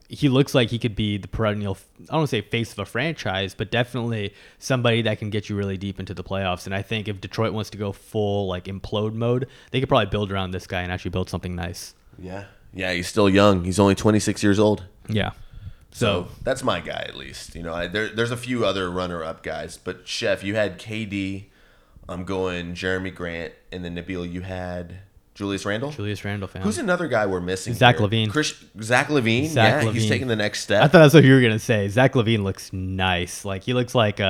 he looks like he could be the perennial, I don't want to say face of a franchise, but definitely somebody that can get you really deep into the playoffs. And I think if Detroit wants to go full implode mode, they could probably build around this guy and actually build something nice. Yeah. Yeah, he's still young. He's only 26 years old. Yeah. So that's my guy at least. There's a few other runner-up guys, but Chef, you had KD. I'm going Jeremy Grant, and then Nabil, you had Julius Randle? Julius Randle, fam. Who's another guy we're missing? Zach LaVine. Zach LaVine, he's taking the next step. I thought that's what you were going to say. Zach LaVine looks nice. Like, he looks like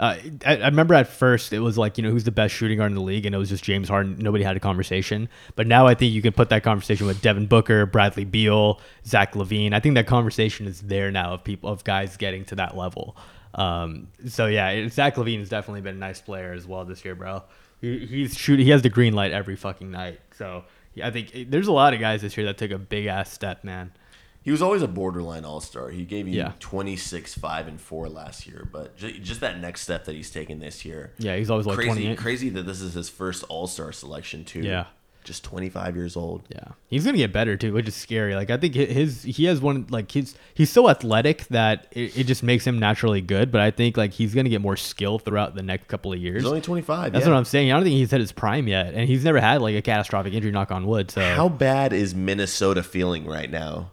I remember at first it was like, you know, who's the best shooting guard in the league? And it was just James Harden. Nobody had a conversation. But now I think you can put that conversation with Devin Booker, Bradley Beal, Zach LaVine. I think that conversation is there now of people, of guys getting to that level. So yeah, Zach LaVine has definitely been a nice player as well this year, bro. He's shooting. He has the green light every fucking night. So yeah, I think there's a lot of guys this year that took a big ass step, man. He was always a borderline all-star. He gave you 26, 5, and 4 last year. But just that next step that he's taken this year. Yeah, he's always like crazy, 28. Crazy that this is his first all-star selection, too. Yeah. Just 25 years old. Yeah. He's going to get better, too, which is scary. Like, I think he has one, like, he's so athletic that it just makes him naturally good. But I think, like, he's going to get more skill throughout the next couple of years. He's only 25. That's what I'm saying. I don't think he's hit his prime yet. And he's never had, like, a catastrophic injury, knock on wood. So how bad is Minnesota feeling right now?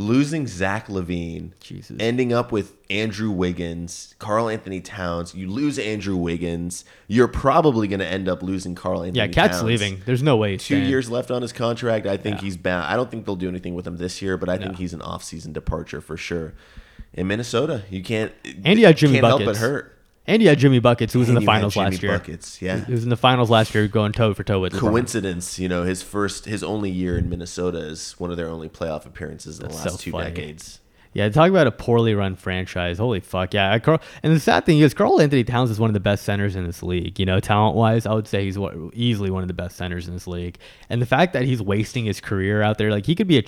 Losing Zach LaVine, Jesus. Ending up with Andrew Wiggins, Karl Anthony Towns. You lose Andrew Wiggins. You're probably going to end up losing Karl Anthony Towns. Yeah, Cat's leaving. There's no way. 2 years left on his contract. I think he's bound. I don't think they'll do anything with him this year, but I think he's an off-season departure for sure. In Minnesota, you can't, and you had Jimmy Buckets. Help but hurt. And you had Jimmy Buckets, who was in the finals last year. He was in the finals last year, going toe for toe with LeBron. Coincidence, you know, his only year in Minnesota is one of their only playoff appearances in the last two decades. Yeah, talk about a poorly run franchise. Holy fuck, yeah. And the sad thing is, Karl Anthony Towns is one of the best centers in this league. You know, talent-wise, I would say he's easily one of the best centers in this league. And the fact that he's wasting his career out there, like he could be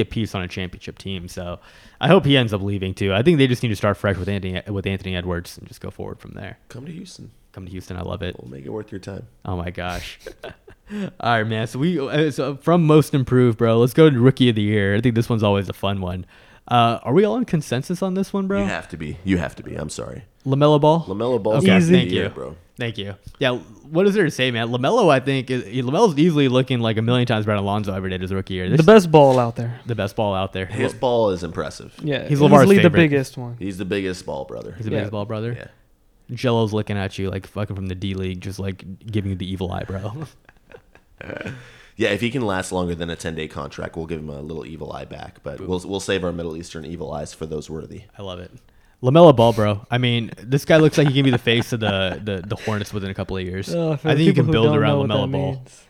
a piece on a championship team. So I hope he ends up leaving too. I think they just need to start fresh with Anthony Edwards and just go forward from there. Come to Houston. I love it. We'll make it worth your time. Oh my gosh. All right, man. So from most improved, bro. Let's go to Rookie of the Year. I think this one's always a fun one. Are we all in consensus on this one, bro? You have to be. I'm sorry. LaMelo Ball? LaMelo Ball. Okay, thank you, bro. Thank you. Yeah, what is there to say, man? LaMelo, I think, LaMelo's easily looking like a million times better than Alonzo every day as a rookie year. The best ball out there. His ball is impressive. Yeah, he's LaVar's favorite. The biggest one. He's the biggest ball brother. Yeah. Jello's looking at you like fucking from the D League, just like giving you the evil eye, bro. Yeah, if he can last longer than a 10-day contract, we'll give him a little evil eye back. But we'll save our Middle Eastern evil eyes for those worthy. I love it. LaMelo Ball, bro. I mean, this guy looks like he can be the face of the Hornets within a couple of years. I think you can build around LaMelo Ball. Means.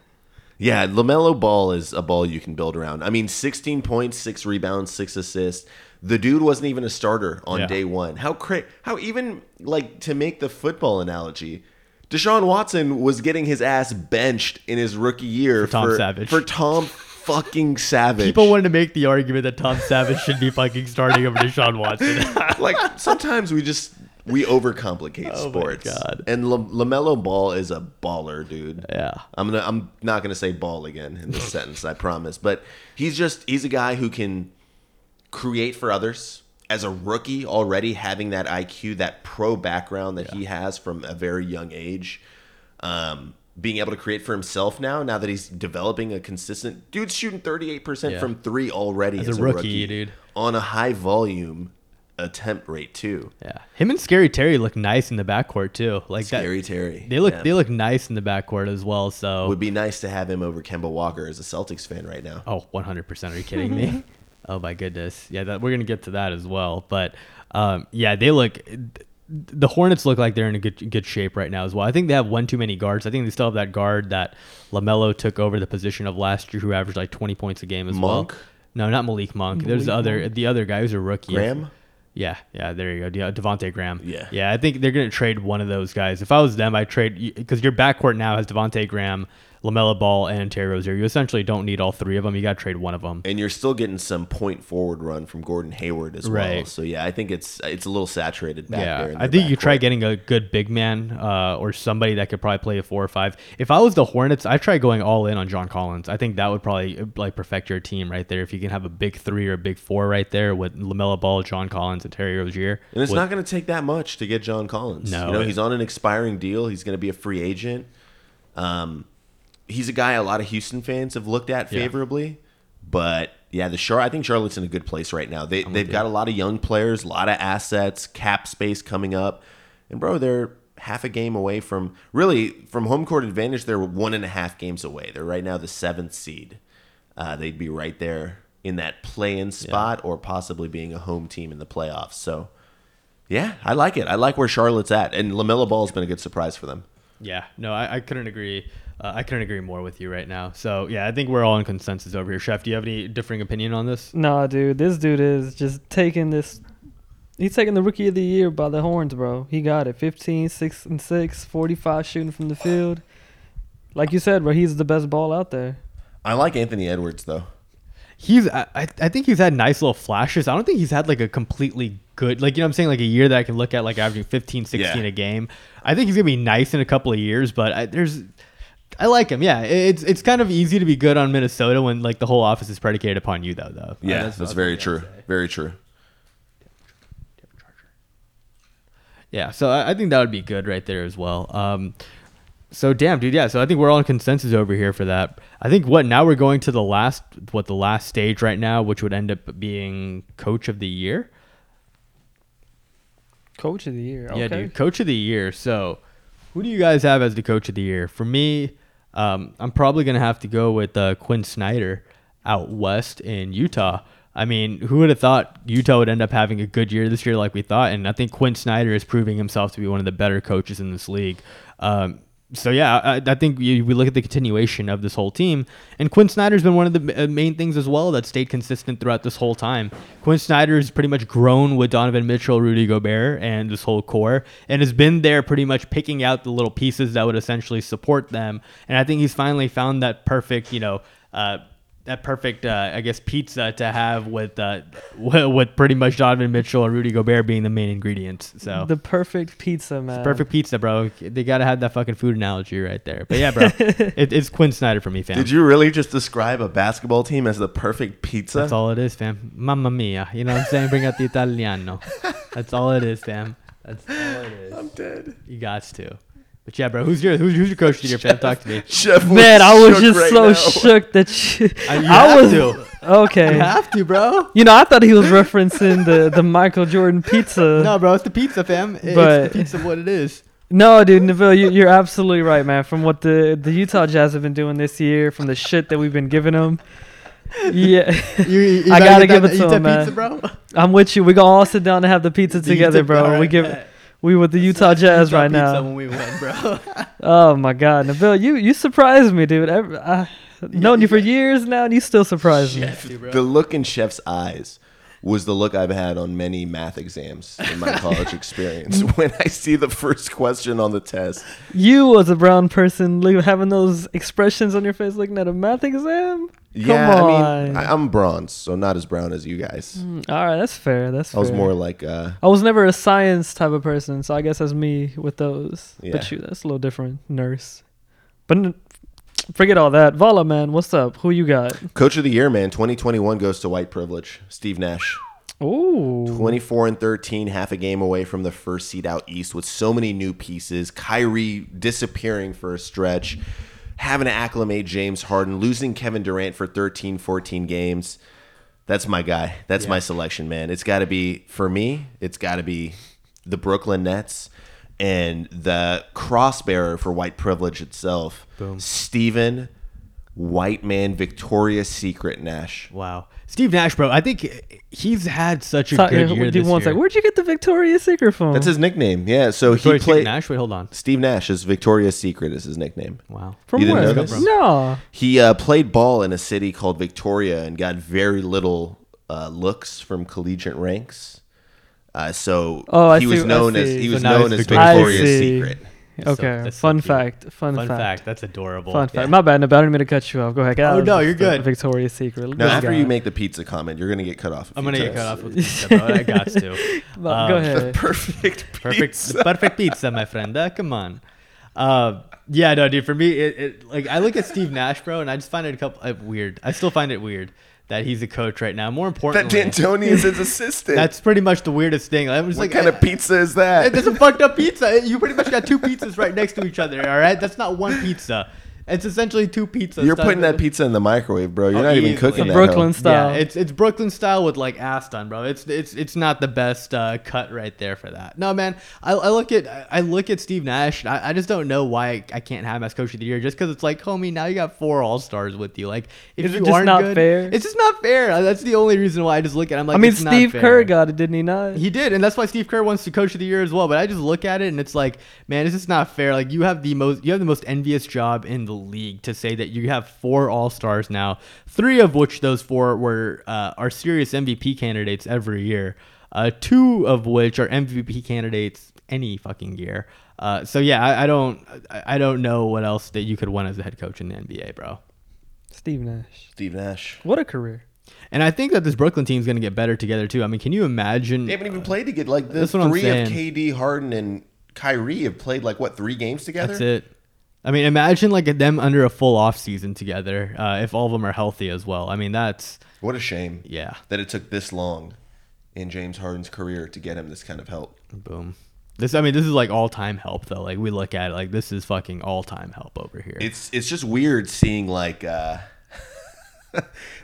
Yeah, LaMelo Ball is a ball you can build around. I mean, 16 points, 6 rebounds, 6 assists. The dude wasn't even a starter on day one. How even, like, to make the football analogy, Deshaun Watson was getting his ass benched in his rookie year for Tom fucking Savage. People wanted to make the argument that Tom Savage should be fucking starting over Deshaun Watson. Like, sometimes we overcomplicate sports. Oh my God. And LaMelo Ball is a baller, dude. Yeah. I'm not gonna say ball again in this sentence, I promise. But he's a guy who can create for others. As a rookie already having that IQ, that pro background that he has from a very young age, being able to create for himself now that he's developing a consistent – dude's shooting 38% from three already as a rookie, dude. On a high volume attempt rate too. Yeah. Him and Scary Terry look nice in the backcourt too. Like Terry. They look nice in the backcourt as well, so would be nice to have him over Kemba Walker as a Celtics fan right now. Oh, 100%. Are you kidding me? Oh, my goodness. Yeah, we're going to get to that as well. But, yeah, the Hornets look like they're in a good shape right now as well. I think they have one too many guards. I think they still have that guard that LaMelo took over the position of last year who averaged like 20 points a game as Monk? Well. No, not Malik Monk. There's the other guy who's a rookie. Graham? Yeah, there you go. Yeah, Devontae Graham. Yeah, I think they're going to trade one of those guys. If I was them, I'd trade – because your backcourt now has Devontae Graham, LaMelo Ball, and Terry Rozier. You essentially don't need all three of them. You got to trade one of them. And you're still getting some point forward run from Gordon Hayward as well. So, yeah, I think it's a little saturated back there. I think you try getting a good big man or somebody that could probably play a 4 or 5. If I was the Hornets, I'd try going all in on John Collins. I think that would probably like perfect your team right there. If you can have a big 3 or a big 4 right there with LaMelo Ball, John Collins, and Terry Rozier. And it's not going to take that much to get John Collins. No. You know, he's on an expiring deal. He's going to be a free agent. He's a guy a lot of Houston fans have looked at favorably, but yeah, I think Charlotte's in a good place right now. They've got a lot of young players, a lot of assets, cap space coming up, and bro, they're half a game away from home court advantage. They're 1.5 games away. They're right now the 7th seed. They'd be right there in that play-in spot or possibly being a home team in the playoffs. So Yeah, I like it. I like where Charlotte's at, and LaMelo Ball's been a good surprise for them. Yeah, no, I couldn't agree. I couldn't agree more with you right now. So, yeah, I think we're all in consensus over here. Chef, do you have any differing opinion on this? Nah, dude. This dude is just taking this. He's taking the Rookie of the Year by the horns, bro. He got it. 15, 6, and 6, 45 shooting from the field. Like you said, bro, he's the best ball out there. I like Anthony Edwards, though. I think he's had nice little flashes. I don't think he's had like a completely good, like, you know what I'm saying, like a year that I can look at like averaging 15, 16 a game. I think he's going to be nice in a couple of years, but I like him. Yeah, it's kind of easy to be good on Minnesota when like the whole office is predicated upon you, though. Yeah, that's very true. Very true. Yeah, so I think that would be good right there as well. So, damn, dude, yeah. So, I think we're all in consensus over here for that. I think now we're going to the last stage right now, which would end up being Coach of the Year. Coach of the Year. Okay. Yeah, dude, Coach of the Year. So, who do you guys have as the Coach of the Year? For me, I'm probably going to have to go with Quinn Snyder out west in Utah. I mean, who would have thought Utah would end up having a good year this year like we thought? And I think Quinn Snyder is proving himself to be one of the better coaches in this league. So, yeah, I think we look at the continuation of this whole team. And Quinn Snyder's been one of the main things as well that stayed consistent throughout this whole time. Quinn Snyder's pretty much grown with Donovan Mitchell, Rudy Gobert, and this whole core, and has been there pretty much picking out the little pieces that would essentially support them. And I think he's finally found that perfect, pizza to have with pretty much Donovan Mitchell and Rudy Gobert being the main ingredients. So the perfect pizza, man. It's perfect pizza, bro. They gotta have that fucking food analogy right there. But yeah, bro, it's Quinn Snyder for me, fam. Did you really just describe a basketball team as the perfect pizza? That's all it is, fam. Mamma mia, you know what I'm saying? Bring out the Italiano. That's all it is, fam. That's all it is. I'm dead. You gots to. But yeah, bro, who's your coach of the year, fam? Talk to me. Chef, man, I was just right so now. Shook that you. Okay. You have to, bro. You know, I thought he was referencing the Michael Jordan pizza. No, bro, it's the pizza, fam. It's the pizza of what it is. No, dude, Nabil, you're absolutely right, man. From what the Utah Jazz have been doing this year, from the shit that we've been giving them. Yeah, you I gotta give it to him, man. Pizza, bro? I'm with you. We gonna all sit down and have the pizza together, bro. Right, we give it. We with the Utah Jazz right now. When we win, bro. Oh my God, Nabil, you surprised me, dude. I've known you for years now, and you still surprise me. Bro. The look in Chef's eyes was the look I've had on many math exams in my college experience. When I see the first question on the test, you as a brown person having those expressions on your face, looking at a math exam. Yeah, come on. I mean, I'm bronze, so not as brown as you guys. All right, that's fair. I was more like... I was never a science type of person, so I guess that's me with those. Yeah. But you, that's a little different. Nurse. But forget all that. Vala, man, what's up? Who you got? Coach of the Year, man. 2021 goes to white privilege. Steve Nash. Ooh. 24-13, half a game away from the first seed out east with so many new pieces. Kyrie disappearing for a stretch. Having to acclimate James Harden, losing Kevin Durant for 13, 14 games. That's my guy. That's my selection, man. It's got to be, for me, it's got to be the Brooklyn Nets and the cross-bearer for white privilege itself, boom. Stephen White Man Victoria's Secret Nash. Wow. Steve Nash, bro, I think he's had such a good year this year. Where'd you get the Victoria's Secret from? That's his nickname. Yeah, so Victoria's he played... Steve Nash? Wait, hold on. Steve Nash is Victoria's Secret is his nickname. Wow. From where? You didn't know this? No. He played ball in a city called Victoria and got very little looks from collegiate ranks. He was known as Victoria's Secret. Okay. So Fun fact. That's adorable. Fun fact. Yeah. My bad, Nabil. I didn't mean to cut you off. Go ahead. Oh no, you're good. Victoria's Secret. No, after you make the pizza comment, you're gonna get cut off. I'm gonna get cut off with pizza, bro. I got to. Go ahead. The perfect pizza, my friend. Come on. Yeah, no, dude. For me, I look at Steve Nash, bro, and I just find it weird. I still find it weird that he's a coach right now. More importantly, that D'Antoni is his assistant. That's pretty much the weirdest thing. I was what kind of pizza is that? It's a fucked up pizza. You pretty much got two pizzas right next to each other, all right? That's not one pizza. It's essentially two pizzas. You're putting that pizza in the microwave, bro. You're not even cooking that. Brooklyn style. Yeah, it's Brooklyn style with like ass done, bro. It's not the best cut right there for that. No, man. I look at Steve Nash. I just don't know why I can't have him as coach of the year. Just because it's like, homie, now you got 4 All-Stars with you. Like, if you aren't good, it's just not fair. That's the only reason why I just look at him. Like, I mean, Steve Kerr got it, didn't he not? He did, and that's why Steve Kerr wants to coach of the year as well. But I just look at it and it's like, man, it's just not fair. Like, you have the most envious job in the league to say that you have 4 All-Stars now, 3 of which those 4 were are serious MVP candidates every year, 2 of which are MVP candidates any fucking year. So I don't know what else that you could win as a head coach in the NBA, bro. Steve Nash, what a career. And I think that this Brooklyn team is going to get better together too. I mean, can you imagine? They haven't even played together. Like the 3 of KD, Harden, and Kyrie have played like what, 3 games together? That's it. I mean, imagine like them under a full off season together, if all of them are healthy as well. I mean, that's what a shame. Yeah, that it took this long in James Harden's career to get him this kind of help. Boom. This is like all time help though. Like we look at it, like this is fucking all time help over here. It's just weird seeing like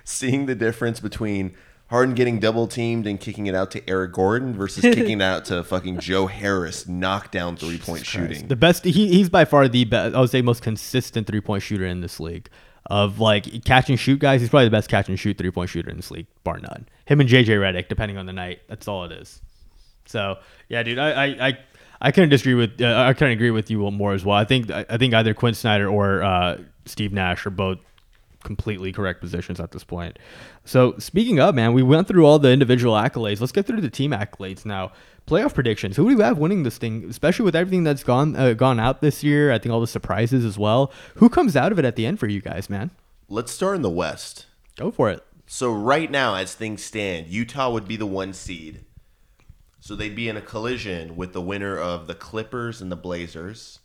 seeing the difference between Harden getting double teamed and kicking it out to Eric Gordon versus kicking it out to fucking Joe Harris, knockdown 3-point shooting. The best, he's by far the best, I would say, most consistent 3-point shooter in this league. Of like catch and shoot guys, he's probably the best catch and shoot 3-point shooter in this league, bar none. Him and JJ Redick, depending on the night, that's all it is. So yeah, dude, I couldn't agree with you more as well. I think either Quinn Snyder or Steve Nash are both completely correct positions at this point. So speaking of, man, we went through all the individual accolades. Let's get through the team accolades now. Playoff predictions. Who do you have winning this thing, especially with everything that's gone out this year? I think all the surprises as well. Who comes out of it at the end for you guys, man? Let's start in the West. Go for it. So right now, as things stand, Utah would be the 1 seed. So they'd be in a collision with the winner of the Clippers and the Blazers.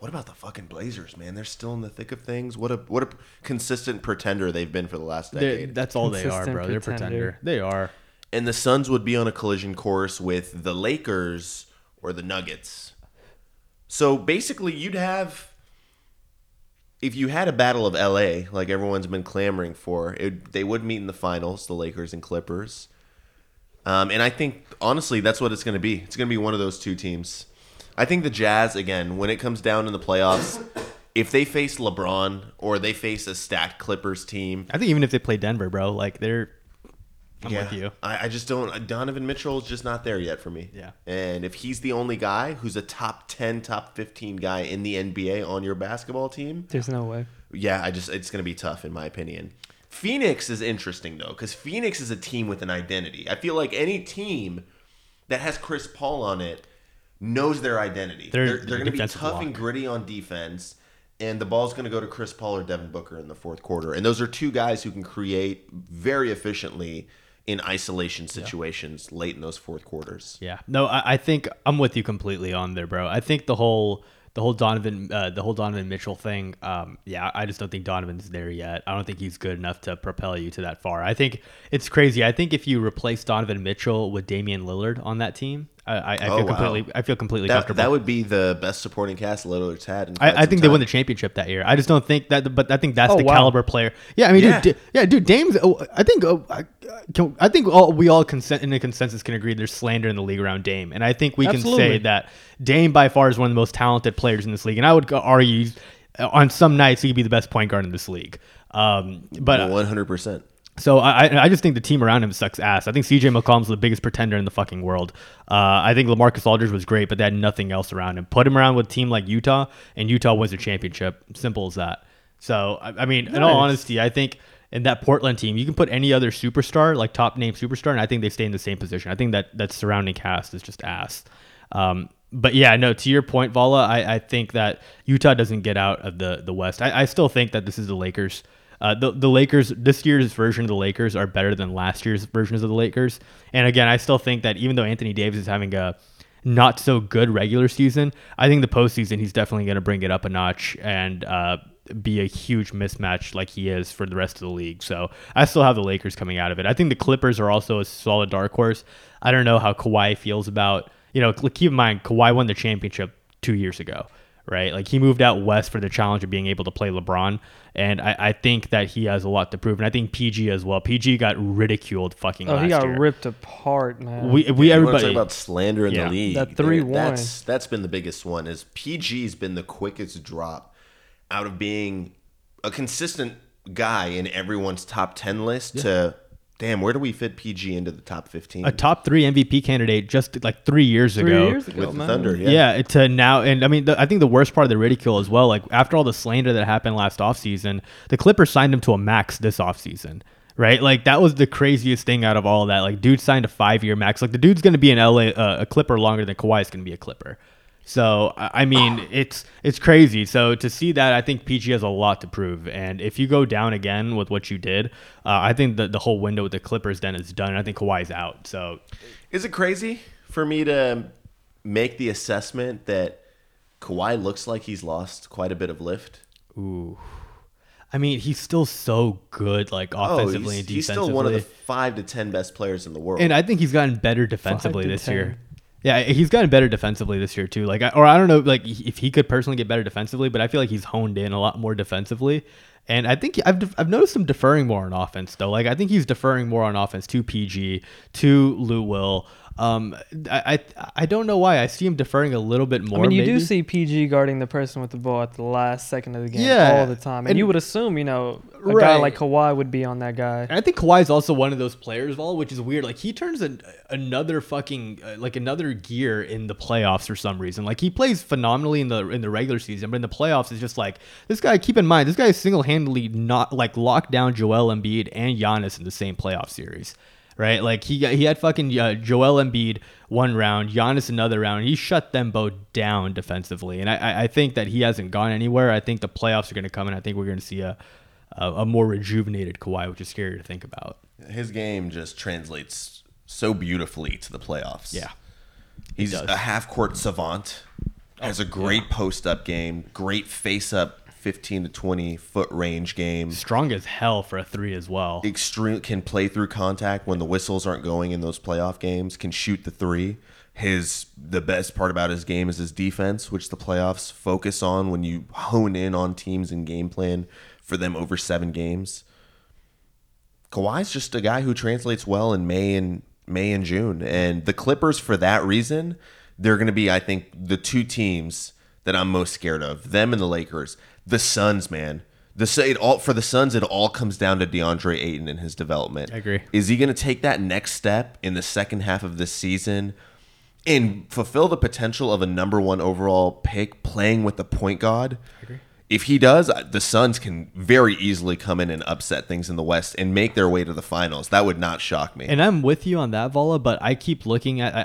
What about the fucking Blazers, man? They're still in the thick of things. What a consistent pretender they've been for the last decade. That's all they are, bro. They're pretender. They are. And the Suns would be on a collision course with the Lakers or the Nuggets. So basically you'd have, if you had a battle of LA, like everyone's been clamoring for, they would meet in the finals, the Lakers and Clippers. And I think, honestly, that's what it's going to be. It's going to be one of those 2 teams. I think the Jazz, again, when it comes down in the playoffs, if they face LeBron or they face a stacked Clippers team. I think even if they play Denver, bro, like I'm with you. I just don't. Donovan Mitchell is just not there yet for me. Yeah. And if he's the only guy who's a top 10, top 15 guy in the NBA on your basketball team. There's no way. Yeah, it's going to be tough in my opinion. Phoenix is interesting though, because Phoenix is a team with an identity. I feel like any team that has Chris Paul on it knows their identity. They're going to be tough and gritty on defense, and the ball's going to go to Chris Paul or Devin Booker in the fourth quarter. And those are 2 guys who can create very efficiently in isolation situations late in those fourth quarters. Yeah. No, I think I'm with you completely on there, bro. I think the whole Donovan Mitchell thing. I just don't think Donovan's there yet. I don't think he's good enough to propel you to that far. I think it's crazy. I think if you replace Donovan Mitchell with Damian Lillard on that team, I feel completely comfortable. That would be the best supporting cast Lillard's had. I think they won the championship that year. I just don't think that, but I think that's caliber player. Yeah, I mean, yeah, dude, Dame's. I think we all consent in a consensus can agree there's slander in the league around Dame, and I think we can say that Dame by far is one of the most talented players in this league, and I would argue on some nights he'd be the best point guard in this league. But 100%. So I just think the team around him sucks ass. I think CJ McCollum's the biggest pretender in the fucking world. I think LaMarcus Aldridge was great, but they had nothing else around him. Put him around with a team like Utah, and Utah wins a championship. Simple as that. So, I mean, nice. In all honesty, I think in that Portland team, you can put any other superstar, like top-name superstar, and I think they stay in the same position. I think that surrounding cast is just ass. But yeah, no, to your point, Vala, I think that Utah doesn't get out of the West. I still think that this is the Lakers. The Lakers, this year's version of the Lakers are better than last year's versions of the Lakers. And again, I still think that even though Anthony Davis is having a not so good regular season, I think the postseason he's definitely going to bring it up a notch and be a huge mismatch like he is for the rest of the league. So I still have the Lakers coming out of it. I think the Clippers are also a solid dark horse. I don't know how Kawhi feels about, keep in mind, Kawhi won the championship 2 years ago. right? Like, he moved out west for the challenge of being able to play LeBron. And I think that he has a lot to prove. And I think PG as well. PG got ridiculed fucking last year. Oh, he got ripped apart, man. Everybody talk about slander in the league. That 3-1. That's been the biggest one, is PG's been the quickest drop out of being a consistent guy in everyone's top 10 list to... Damn, where do we fit PG into the top 15? A top 3 MVP candidate just like 3 years ago. With the Thunder, yeah, to now. And I mean, I think the worst part of the ridicule as well, like after all the slander that happened last offseason, the Clippers signed him to a max this offseason, right? Like, that was the craziest thing out of all of that. Like, dude signed a 5-year max. Like, the dude's going to be a Clipper longer than Kawhi's going to be a Clipper. So, I mean, it's crazy. So, to see that, I think PG has a lot to prove. And if you go down again with what you did, I think the whole window with the Clippers then is done. And I think Kawhi's out. So, is it crazy for me to make the assessment that Kawhi looks like he's lost quite a bit of lift? Ooh. I mean, he's still so good, like, offensively and defensively. He's still one of the 5 to 10 best players in the world. And I think he's gotten better defensively this year. Yeah, he's gotten better defensively this year too. Like, or I don't know, like if he could personally get better defensively, but I feel like he's honed in a lot more defensively. And I think I've noticed him deferring more on offense though. Like, I think he's deferring more on offense to PG, to Lou Will. I don't know why I see him deferring a little bit more. I mean, do see PG guarding the person with the ball at the last second of the game all the time, and you would assume guy like Kawhi would be on that guy. And I think Kawhi is also one of those players, which is weird. Like, he turns another fucking another gear in the playoffs for some reason. Like, he plays phenomenally in the regular season, but in the playoffs, it's just like this guy. Keep in mind, this guy is single-handedly not like locked down Joel Embiid and Giannis in the same playoff series. Right, like he had fucking Joel Embiid one round, Giannis another round, and he shut them both down defensively. And I think that he hasn't gone anywhere. I think the playoffs are going to come, and I think we're going to see a more rejuvenated Kawhi, which is scary to think about. His game just translates so beautifully to the playoffs. Yeah, he's a half-court savant, has a great post-up game, great face-up. 15 to 20 foot range game. Strong as hell for a three as well. Extreme, can play through contact when the whistles aren't going in those playoff games, can shoot the three. The best part about his game is his defense, which the playoffs focus on when you hone in on teams and game plan for them over 7 games. Kawhi's just a guy who translates well in May and June. And the Clippers, for that reason, they're going to be, I think, the two teams that I'm most scared of, them and the Lakers. The Suns, man. For the Suns, it all comes down to Deandre Ayton and his development. I agree. Is he going to take that next step in the second half of this season and fulfill the potential of a number 1 overall pick playing with the point guard? I agree. If he does, the Suns can very easily come in and upset things in the West and make their way to the finals. That would not shock me. And I'm with you on that, Vala, but I keep thinking about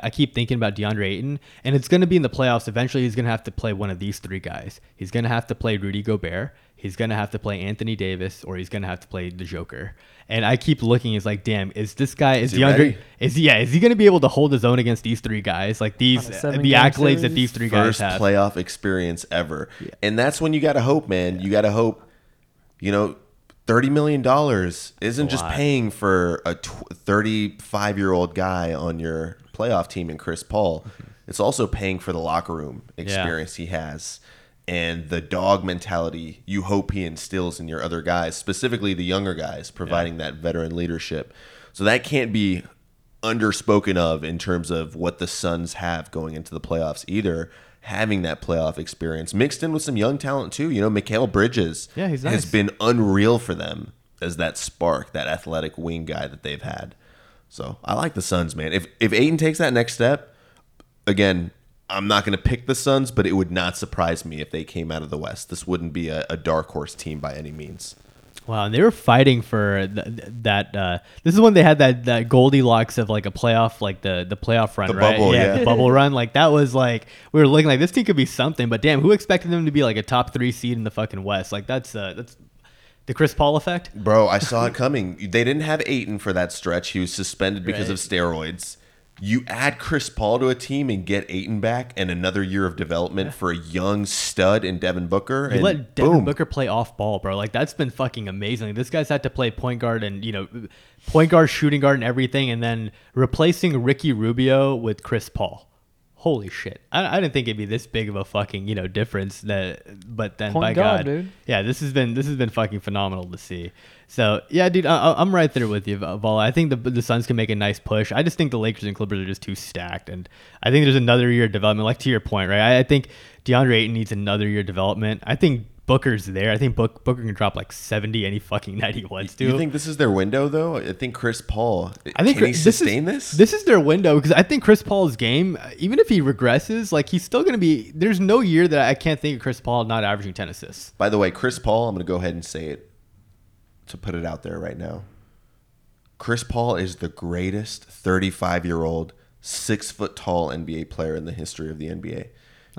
DeAndre Ayton, and it's going to be in the playoffs. Eventually, he's going to have to play one of these 3 guys. He's going to have to play Rudy Gobert. He's going to have to play Anthony Davis, or he's going to have to play the Joker. And I keep looking. It's like, damn, is this guy? Is DeAndre? Ready? Is he going to be able to hold his own against these 3 guys? Like the accolades series? That these 3 guys have. First playoff experience ever, and that's when you got to hope, man. Yeah. You got to hope. You know, $30 million isn't just paying for a 35-year-old guy on your playoff team and Chris Paul. It's also paying for the locker room experience he has. And the dog mentality you hope he instills in your other guys, specifically the younger guys, providing that veteran leadership. So that can't be underspoken of in terms of what the Suns have going into the playoffs either. Having that playoff experience mixed in with some young talent too. You know, Mikal Bridges he's nice. Has been unreal for them as that spark, that athletic wing guy that they've had. So I like the Suns, man. If Ayton takes that next step, again, I'm not going to pick the Suns, but it would not surprise me if they came out of the West. This wouldn't be a dark horse team by any means. Wow, and they were fighting for that. This is when they had that Goldilocks of like a playoff, like the playoff run, right? Bubble, the bubble run. Like that was like we were looking like this team could be something, but damn, who expected them to be like a top 3 seed in the fucking West? Like that's the Chris Paul effect, bro. I saw it coming. They didn't have Ayton for that stretch. He was suspended because of steroids. You add Chris Paul to a team and get Ayton back and another year of development for a young stud in Devin Booker. You let Devin Booker play off ball, bro. Like, that's been fucking amazing. This guy's had to play point guard and, point guard, shooting guard and everything. And then replacing Ricky Rubio with Chris Paul. holy shit, I didn't think it'd be this big of a fucking, you know, difference. But then, by God, dude. Yeah, this has been fucking phenomenal to see. So yeah, dude, I'm right there with you, Vala. I think the Suns can make a nice push. I just think the Lakers and Clippers are just too stacked, and I think there's another year of development. Like to your point, right? I think Deandre Ayton needs another year of development. I think Booker's there. I think Booker can drop like 70 any fucking night he wants to. You think this is their window, though? I think Chris Paul, can he sustain this? This is their window, because I think Chris Paul's game, even if he regresses, like he's still going to be... There's no year that I can't think of Chris Paul not averaging 10 assists. By the way, Chris Paul, I'm going to go ahead and say it to put it out there right now. Chris Paul is the greatest 35-year-old, 6-foot-tall NBA player in the history of the NBA.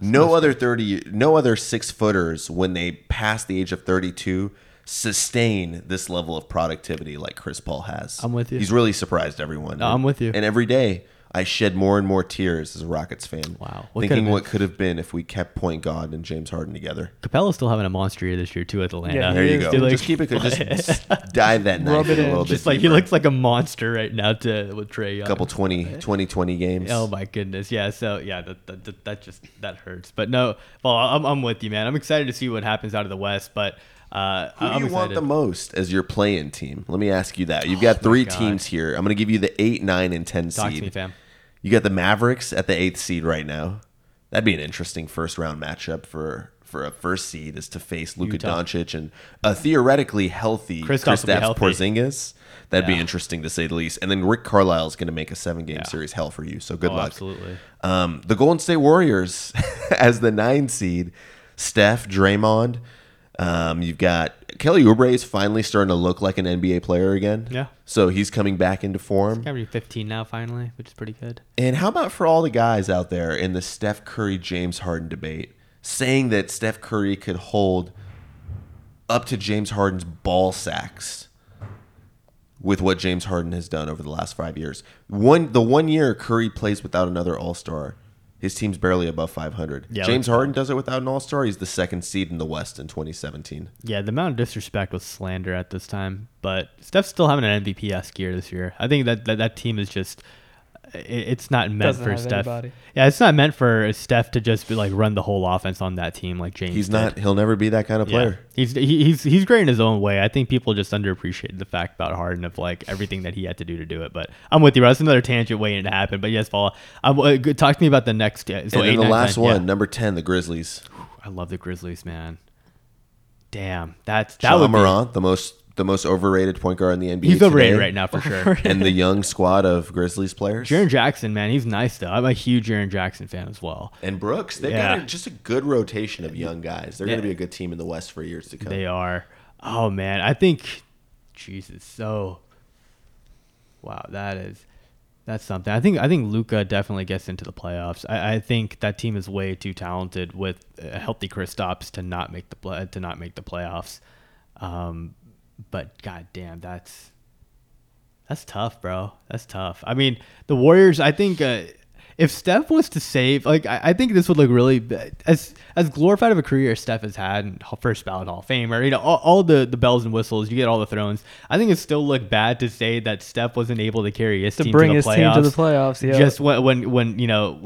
No other 6-footers, when they pass the age of 32, sustain this level of productivity like Chris Paul has. I'm with you. He's really surprised everyone. No, I'm with you. And every day I shed more and more tears as a Rockets fan. Wow. What could have been if we kept point guard and James Harden together. Capella's still having a monster year this year too at Atlanta. Yeah, there you go. Like, just keep it. Just dive that knife in a little bit. Just like deeper. He looks like a monster right now with Trae Young. A couple 20 games. Oh my goodness. Yeah. So yeah, that hurts. But no, well, I'm with you, man. I'm excited to see what happens out of the West, but. Who do you want the most as your play-in team? Let me ask you that. You've got three teams here. I'm going to give you the 8, 9, and 10 seed. Talk to me, fam. You got the Mavericks at the 8th seed right now. That'd be an interesting first-round matchup for a first seed, is to face Luka Doncic and a theoretically healthy Kristaps Porzingis. That'd be interesting, to say the least. And then Rick Carlisle's going to make a 7-game series hell for you, so good luck. Absolutely. The Golden State Warriors as the 9 seed. Steph, Draymond... You've got Kelly Oubre is finally starting to look like an NBA player again. Yeah. So he's coming back into form. He's got to be 15 now finally, which is pretty good. And how about for all the guys out there in the Steph Curry-James Harden debate, saying that Steph Curry could hold up to James Harden's ball sacks with what James Harden has done over the last 5 years. The 1 year Curry plays without another All-Star, his team's barely above 500. Yeah, James Harden does it without an All-Star. He's the 2nd seed in the West in 2017. Yeah, the amount of disrespect was slander at this time. But Steph's still having an MVP-esque year this year. I think that team is just... It's not meant for Steph. Anybody. Yeah, it's not meant for Steph to just be like run the whole offense on that team like James. He'll never be that kind of player. Yeah. He's great in his own way. I think people just underappreciate the fact about Harden, of like everything that he had to do it. But I'm with you, bro. That's another tangent waiting to happen. But yes, Paul, talk to me about the next. Yeah, so and then the last one, number 10, the Grizzlies. I love the Grizzlies, man. Damn, John Morant, the most overrated point guard in the NBA. He's overrated today, right now for sure. And the young squad of Grizzlies players. Jaren Jackson, man, he's nice though. I'm a huge Jaren Jackson fan as well. And Brooks, they've got just a good rotation of young guys. They're going to be a good team in the West for years to come. They are. Oh man, I think Jesus. So wow, that's something. I think Luka definitely gets into the playoffs. I think that team is way too talented with a healthy Kristaps to not make the playoffs. But goddamn, that's tough, bro. That's tough. I mean, the Warriors. I think if Steph was to save, like, I think this would look really as glorified of a career as Steph has had, and first ballot Hall of Famer. You know, all the bells and whistles. You get all the thrones. I think it still looked bad to say that Steph wasn't able to carry his team to the playoffs. Yeah. Just when you know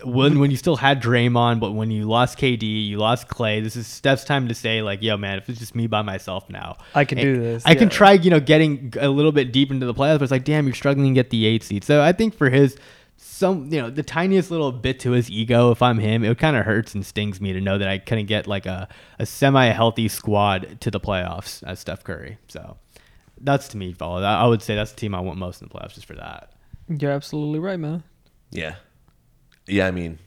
when you still had Draymond, but when you lost KD, you lost Clay. This is Steph's time to say, like, yo, man, if it's just me by myself now, I can do this. I can try, you know, getting a little bit deep into the playoffs, but it's like, damn, you're struggling to get the 8th seed. So I think for the tiniest little bit to his ego, if I'm him, it kind of hurts and stings me to know that I couldn't get like a semi-healthy squad to the playoffs as Steph Curry. So that's, to me, Paul, I would say that's the team I want most in the playoffs, just for that. You're absolutely right, man. Yeah. Yeah, I mean,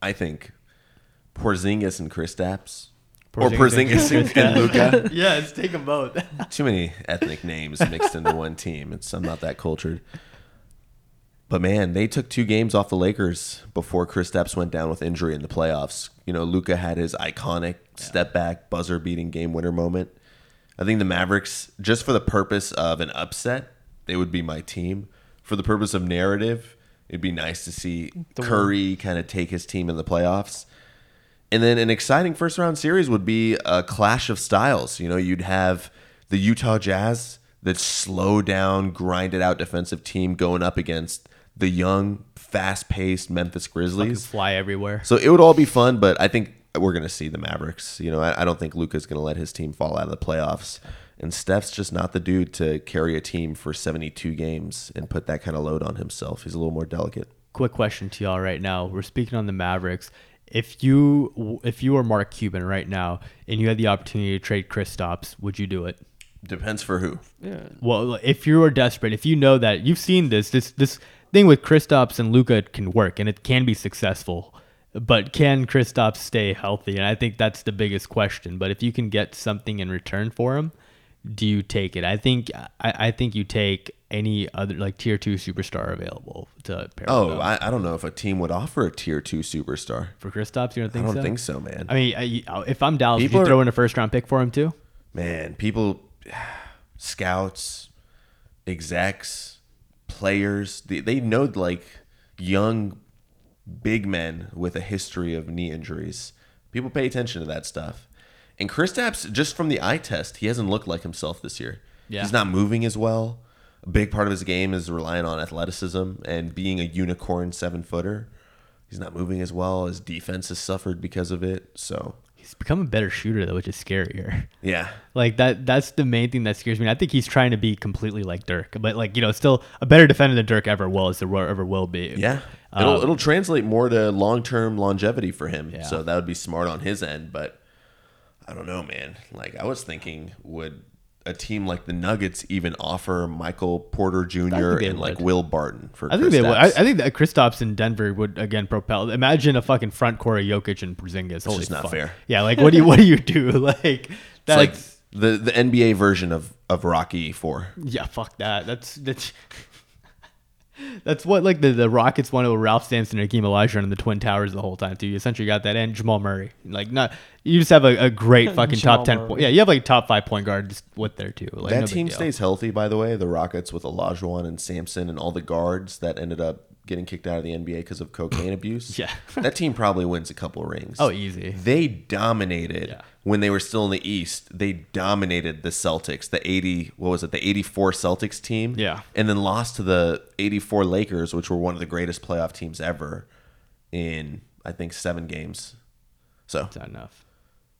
I think Porzingis and Kristaps, or Porzingis and Luka. Yeah, let's take them both. Too many ethnic names mixed into one team. I'm not that cultured. But man, they took 2 games off the Lakers before Kristaps went down with injury in the playoffs. You know, Luka had his iconic step back, buzzer beating game winner moment. I think the Mavericks, just for the purpose of an upset, they would be my team. For the purpose of narrative, it'd be nice to see Curry kind of take his team in the playoffs. And then an exciting first-round series would be a clash of styles. You know, you'd have the Utah Jazz, that slow down, grinded out defensive team, going up against the young, fast-paced Memphis Grizzlies. Fucking fly everywhere. So it would all be fun, but I think we're going to see the Mavericks. You know, I don't think Luka's going to let his team fall out of the playoffs. And Steph's just not the dude to carry a team for 72 games and put that kind of load on himself. He's a little more delicate. Quick question to y'all right now. We're speaking on the Mavericks. If you were Mark Cuban right now and you had the opportunity to trade Kristaps, would you do it? Depends for who. Yeah. Well, if you were desperate, if you know that you've seen this thing with Kristaps and Luka can work and it can be successful, but can Kristaps stay healthy? And I think that's the biggest question. But if you can get something in return for him, do you take it? I think you take any other like tier 2 superstar available to pair. Oh, I don't know if a team would offer a tier 2 superstar for Kristaps. You don't think so? I don't think so, man. I mean, if I'm Dallas, would you throw in a first-round pick for him too? Man, people. Scouts, execs, players, they know like young big men with a history of knee injuries. People pay attention to that stuff. And Kristaps, just from the eye test, he hasn't looked like himself this year. Yeah. He's not moving as well. A big part of his game is relying on athleticism and being a unicorn 7-footer. He's not moving as well. His defense has suffered because of it. So he's become a better shooter, though, which is scarier. Yeah. Like, that's the main thing that scares me. I think he's trying to be completely like Dirk. But, like, you know, still a better defender than Dirk ever will be. Yeah. It'll translate more to long-term longevity for him. Yeah. So that would be smart on his end. But I don't know, man. Like, I was thinking, would a team like the Nuggets even offer Michael Porter Jr. and, like, Will Barton for Kristaps? I think they would. I think that Kristaps in Denver would, again, propel. Imagine a fucking front court of Jokic and Porzingis. Holy fuck. It's not fair. Yeah, like, what do you do? Like, that's like the NBA version of Rocky IV. Yeah, fuck that. That's that's what, like, the Rockets wanted with Ralph Sampson and Hakeem Olajuwon in the Twin Towers the whole time, too. You essentially got that and Jamal Murray. Like, not you just have a great fucking top 10 point. Yeah, you have, like, top 5 point guard just with there, too. Like, that no team stays healthy, by the way. The Rockets with Olajuwon and Sampson and all the guards that ended up getting kicked out of the NBA because of cocaine abuse. Yeah. That team probably wins a couple rings. Oh, easy. They dominated when they were still in the East. They dominated the Celtics, the 84 Celtics team. Yeah. And then lost to the 84 Lakers, which were one of the greatest playoff teams ever in, I think, 7 games. So. It's not enough.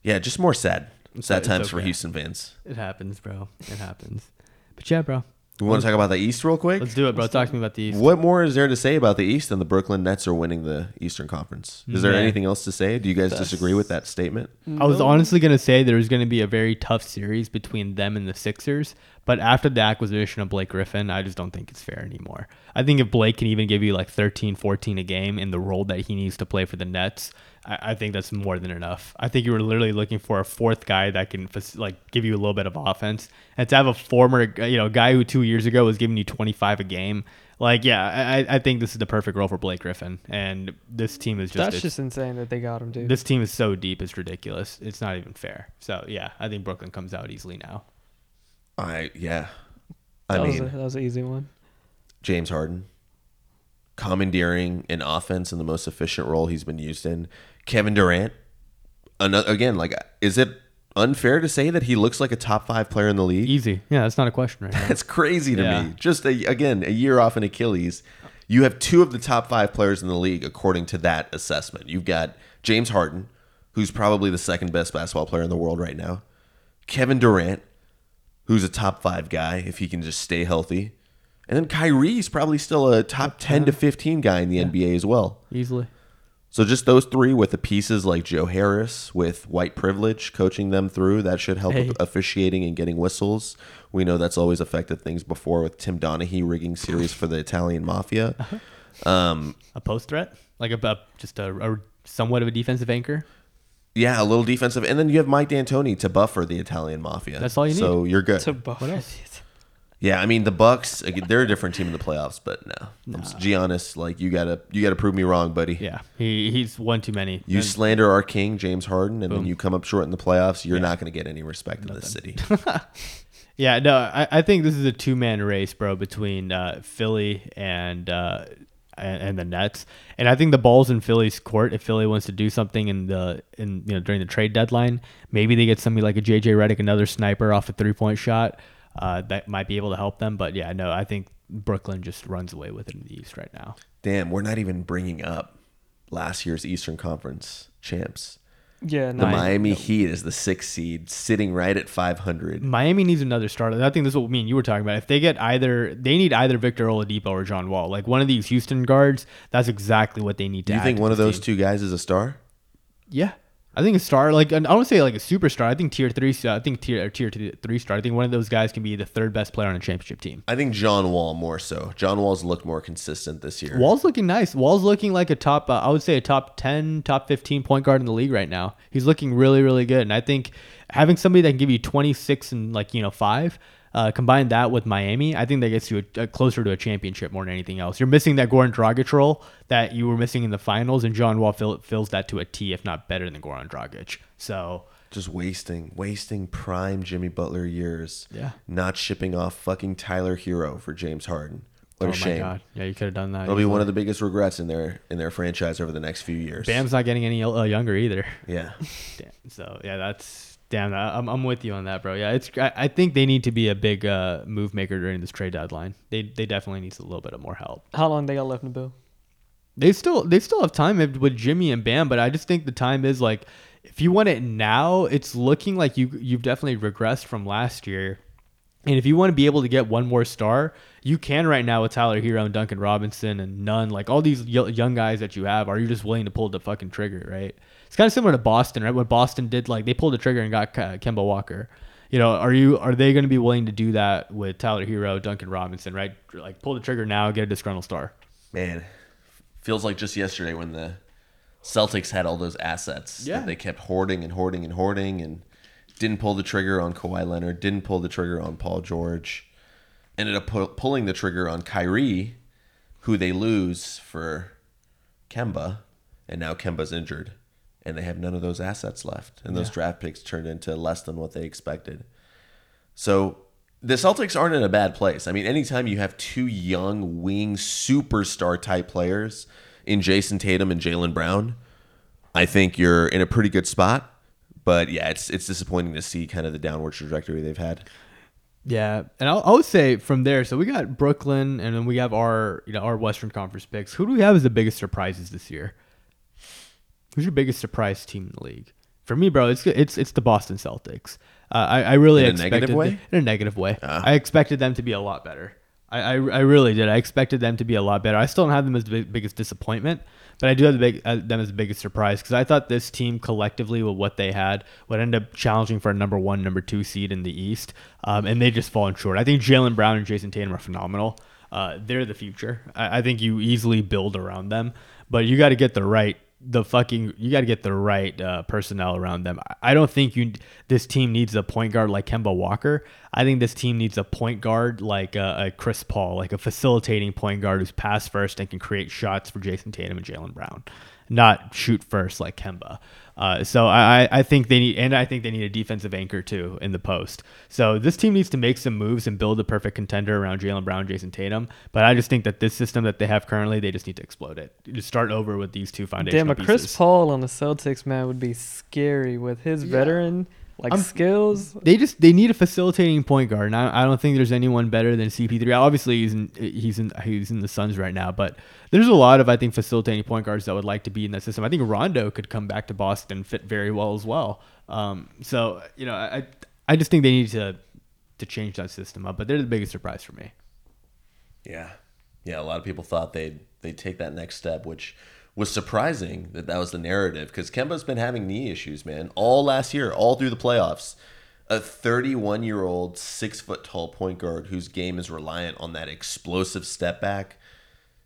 Yeah, just more sad. Sad times for Houston fans. It happens, bro. It happens. But yeah, bro. We want to talk about the East real quick? Let's do it, bro. Talk to me about the East. What more is there to say about the East than the Brooklyn Nets are winning the Eastern Conference? Is there anything else to say? Do you guys disagree with that statement? No. I was honestly going to say there was going to be a very tough series between them and the Sixers, but after the acquisition of Blake Griffin, I just don't think it's fair anymore. I think if Blake can even give you like 13, 14 a game in the role that he needs to play for the Nets, I think that's more than enough. I think you were literally looking for a fourth guy that can like give you a little bit of offense, and to have a former, you know, guy who 2 years ago was giving you 25 a game. Like, yeah, I think this is the perfect role for Blake Griffin, and this team is just... That's just insane that they got him, dude. This team is so deep, it's ridiculous. It's not even fair. So, yeah, I think Brooklyn comes out easily now. That was an easy one. James Harden. Commandeering an offense in the most efficient role he's been used in. Kevin Durant, is it unfair to say that he looks like a top 5 player in the league? Easy. Yeah, that's not a question right now. That's crazy to me. Just, a year off an Achilles. You have 2 of the top 5 players in the league according to that assessment. You've got James Harden, who's probably the 2nd best basketball player in the world right now. Kevin Durant, who's a top 5 guy if he can just stay healthy. And then Kyrie's probably still a top 10 to 15 guy in the NBA as well. Easily. So just those 3 with the pieces like Joe Harris with white privilege coaching them through, that should help officiating and getting whistles. We know that's always affected things before with Tim Donaghy rigging series for the Italian Mafia. Uh-huh. A post threat? Like just a somewhat of a defensive anchor? Yeah, a little defensive. And then you have Mike D'Antoni to buffer the Italian Mafia. That's all you need. So you're good. To buffer it. Yeah, I mean the Bucks. They're a different team in the playoffs, but no. Giannis, like you gotta prove me wrong, buddy. Yeah, he's one too many. You slander our king, James Harden, and then you come up short in the playoffs. You're not gonna get any respect in this city. Yeah, no, I think this is a 2-man race, bro, between Philly and the Nets, and I think the ball's in Philly's court. If Philly wants to do something during the trade deadline, maybe they get somebody like a JJ Redick, another sniper off a 3-point shot. That might be able to help them. But yeah, no, I think Brooklyn just runs away with it in the East right now. Damn, we're not even bringing up last year's Eastern Conference champs. Yeah, no, the Miami Heat is the 6th seed, sitting right at 500. Miami needs another starter. I think this is what me and you were talking about. If they get either, they need either Victor Oladipo or John Wall. Like one of these Houston guards, that's exactly what they need to do. Do you think one of those two guys is a star? Yeah, I think a star. Like I don't say like a superstar. I think tier three star. I think one of those guys can be the third best player on a championship team. I think John Wall more so. John Wall's looked more consistent this year. Wall's looking nice. Wall's looking like a top. I would say a top 10, top 15 point guard in the league right now. He's looking really, really good. And I think having somebody that can give you 26 and like 5. Combine that with Miami, I think that gets you closer to a championship more than anything else. You're missing that Goran Dragic role that you were missing in the finals, and John Wall fills that to a T, if not better than Goran Dragic. So just wasting prime Jimmy Butler years. Yeah, not shipping off fucking Tyler Hero for James Harden. What a shame. God. Yeah, you could have done that. It'll be one of the biggest regrets in their franchise over the next few years. Bam's not getting any younger either. Yeah. Damn. So yeah, that's. Damn, I'm with you on that, bro. Yeah, I think they need to be a big move maker during this trade deadline. They definitely need a little bit of more help. How long they got left, Nabil? They still have time with Jimmy and Bam, but I just think the time is like, if you want it now, it's looking like you've definitely regressed from last year. And if you want to be able to get one more star, you can right now with Tyler Hero and Duncan Robinson and Nunn, like all these young guys that you have. Are you just willing to pull the fucking trigger, right? It's kind of similar to Boston, right? What Boston did, like they pulled the trigger and got Kemba Walker. Are they going to be willing to do that with Tyler Hero, Duncan Robinson, right? Like pull the trigger now, get a disgruntled star. Man, feels like just yesterday when the Celtics had all those assets that they kept hoarding and didn't pull the trigger on Kawhi Leonard, didn't pull the trigger on Paul George, ended up pulling the trigger on Kyrie, who they lose for Kemba, and now Kemba's injured, and they have none of those assets left, and those draft picks turned into less than what they expected. So the Celtics aren't in a bad place. I mean, anytime you have two young wing superstar-type players in Jason Tatum and Jaylen Brown, I think you're in a pretty good spot. But yeah, it's disappointing to see kind of the downward trajectory they've had. Yeah, and I would say from there, so we got Brooklyn, and then we have our Western Conference picks. Who do we have as the biggest surprises this year? Who's your biggest surprise team in the league? For me, bro, it's the Boston Celtics. I really expected them in a negative way. I expected them to be a lot better. I really did. I expected them to be a lot better. I still don't have them as the biggest disappointment. But I do have them as the biggest surprise because I thought this team collectively with what they had would end up challenging for a number one, number two seed in the East, and they just fallen short. I think Jaylen Brown and Jason Tatum are phenomenal. They're the future. I think you easily build around them, but you got to get the right personnel around them. I don't think this team needs a point guard like Kemba Walker. I think this team needs a point guard like a Chris Paul, like a facilitating point guard who's pass first and can create shots for Jason Tatum and Jaylen Brown, not shoot first like Kemba. So I think they need a defensive anchor too in the post. So this team needs to make some moves and build a perfect contender around Jaylen Brown, Jason Tatum. But I just think that this system that they have currently, they just need to explode it. Just start over with these two foundational pieces. Chris Paul on the Celtics, man, would be scary with his veteran skills. They need a facilitating point guard, and I don't think there's anyone better than CP3. Obviously, he's in the Suns right now, but there's a lot of, I think, facilitating point guards that would like to be in that system. I think Rondo could come back to Boston, fit very well as well. I just think they need to change that system up. But they're the biggest surprise for me. Yeah. A lot of people thought they'd take that next step, which was surprising that was the narrative because Kemba's been having knee issues, man, all last year, all through the playoffs. A 31-year-old, 6-foot-tall point guard whose game is reliant on that explosive step back.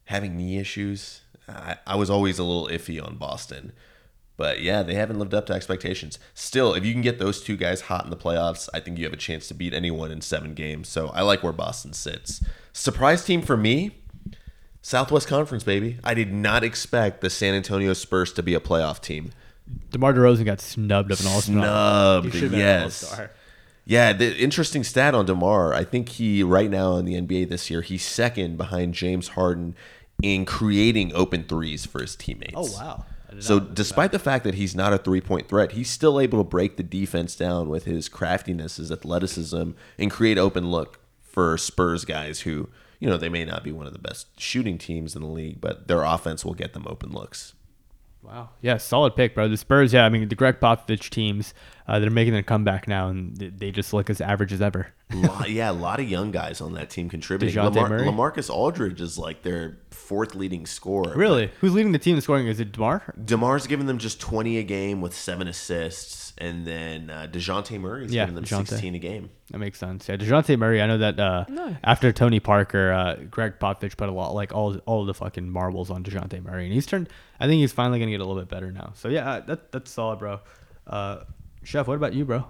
Having knee issues, I was always a little iffy on Boston. But yeah, they haven't lived up to expectations. Still, if you can get those two guys hot in the playoffs, I think you have a chance to beat anyone in 7 games. So I like where Boston sits. Surprise team for me, Southwest Conference, baby. I did not expect the San Antonio Spurs to be a playoff team. DeMar DeRozan got snubbed of an all-star. Yes. Yeah, the interesting stat on DeMar, I think he, right now in the NBA this year, he's second behind James Harden in creating open threes for his teammates. Oh, wow. So despite the fact that he's not a three-point threat, he's still able to break the defense down with his craftiness, his athleticism, and create open look for Spurs guys who you know, they may not be one of the best shooting teams in the league, but their offense will get them open looks. Wow. Yeah, solid pick, bro. The Spurs, yeah, I mean, the Greg Popovich teams, they're making their comeback now, and they just look as average as ever. Yeah, a lot of young guys on that team contributing. LaMarcus Aldridge is like their fourth leading scorer. Really? Who's leading the team in scoring? Is it DeMar? DeMar's giving them just 20 a game with 7 assists, and then DeJounte Murray's giving them 16 a game. That makes sense. Yeah, DeJounte Murray, I know that after Tony Parker, Greg Popovich put a lot, like all the fucking marbles on DeJounte Murray, and he's turned, I think he's finally going to get a little bit better now. So, yeah, that's solid, bro. Chef, what about you, bro?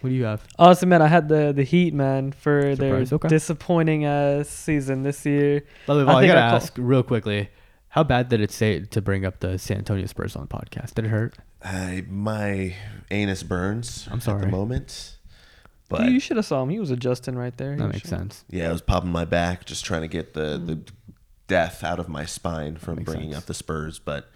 What do you have? Awesome, man. I had the Heat, man, for their disappointing season this year. By the way, I got to ask real quickly, how bad did it say to bring up the San Antonio Spurs on the podcast? Did it hurt? My anus burns at the moment. But you should have saw him. He was adjusting right there. That makes sense. Yeah, I was popping my back, just trying to get the death out of my spine from bringing up the Spurs. But,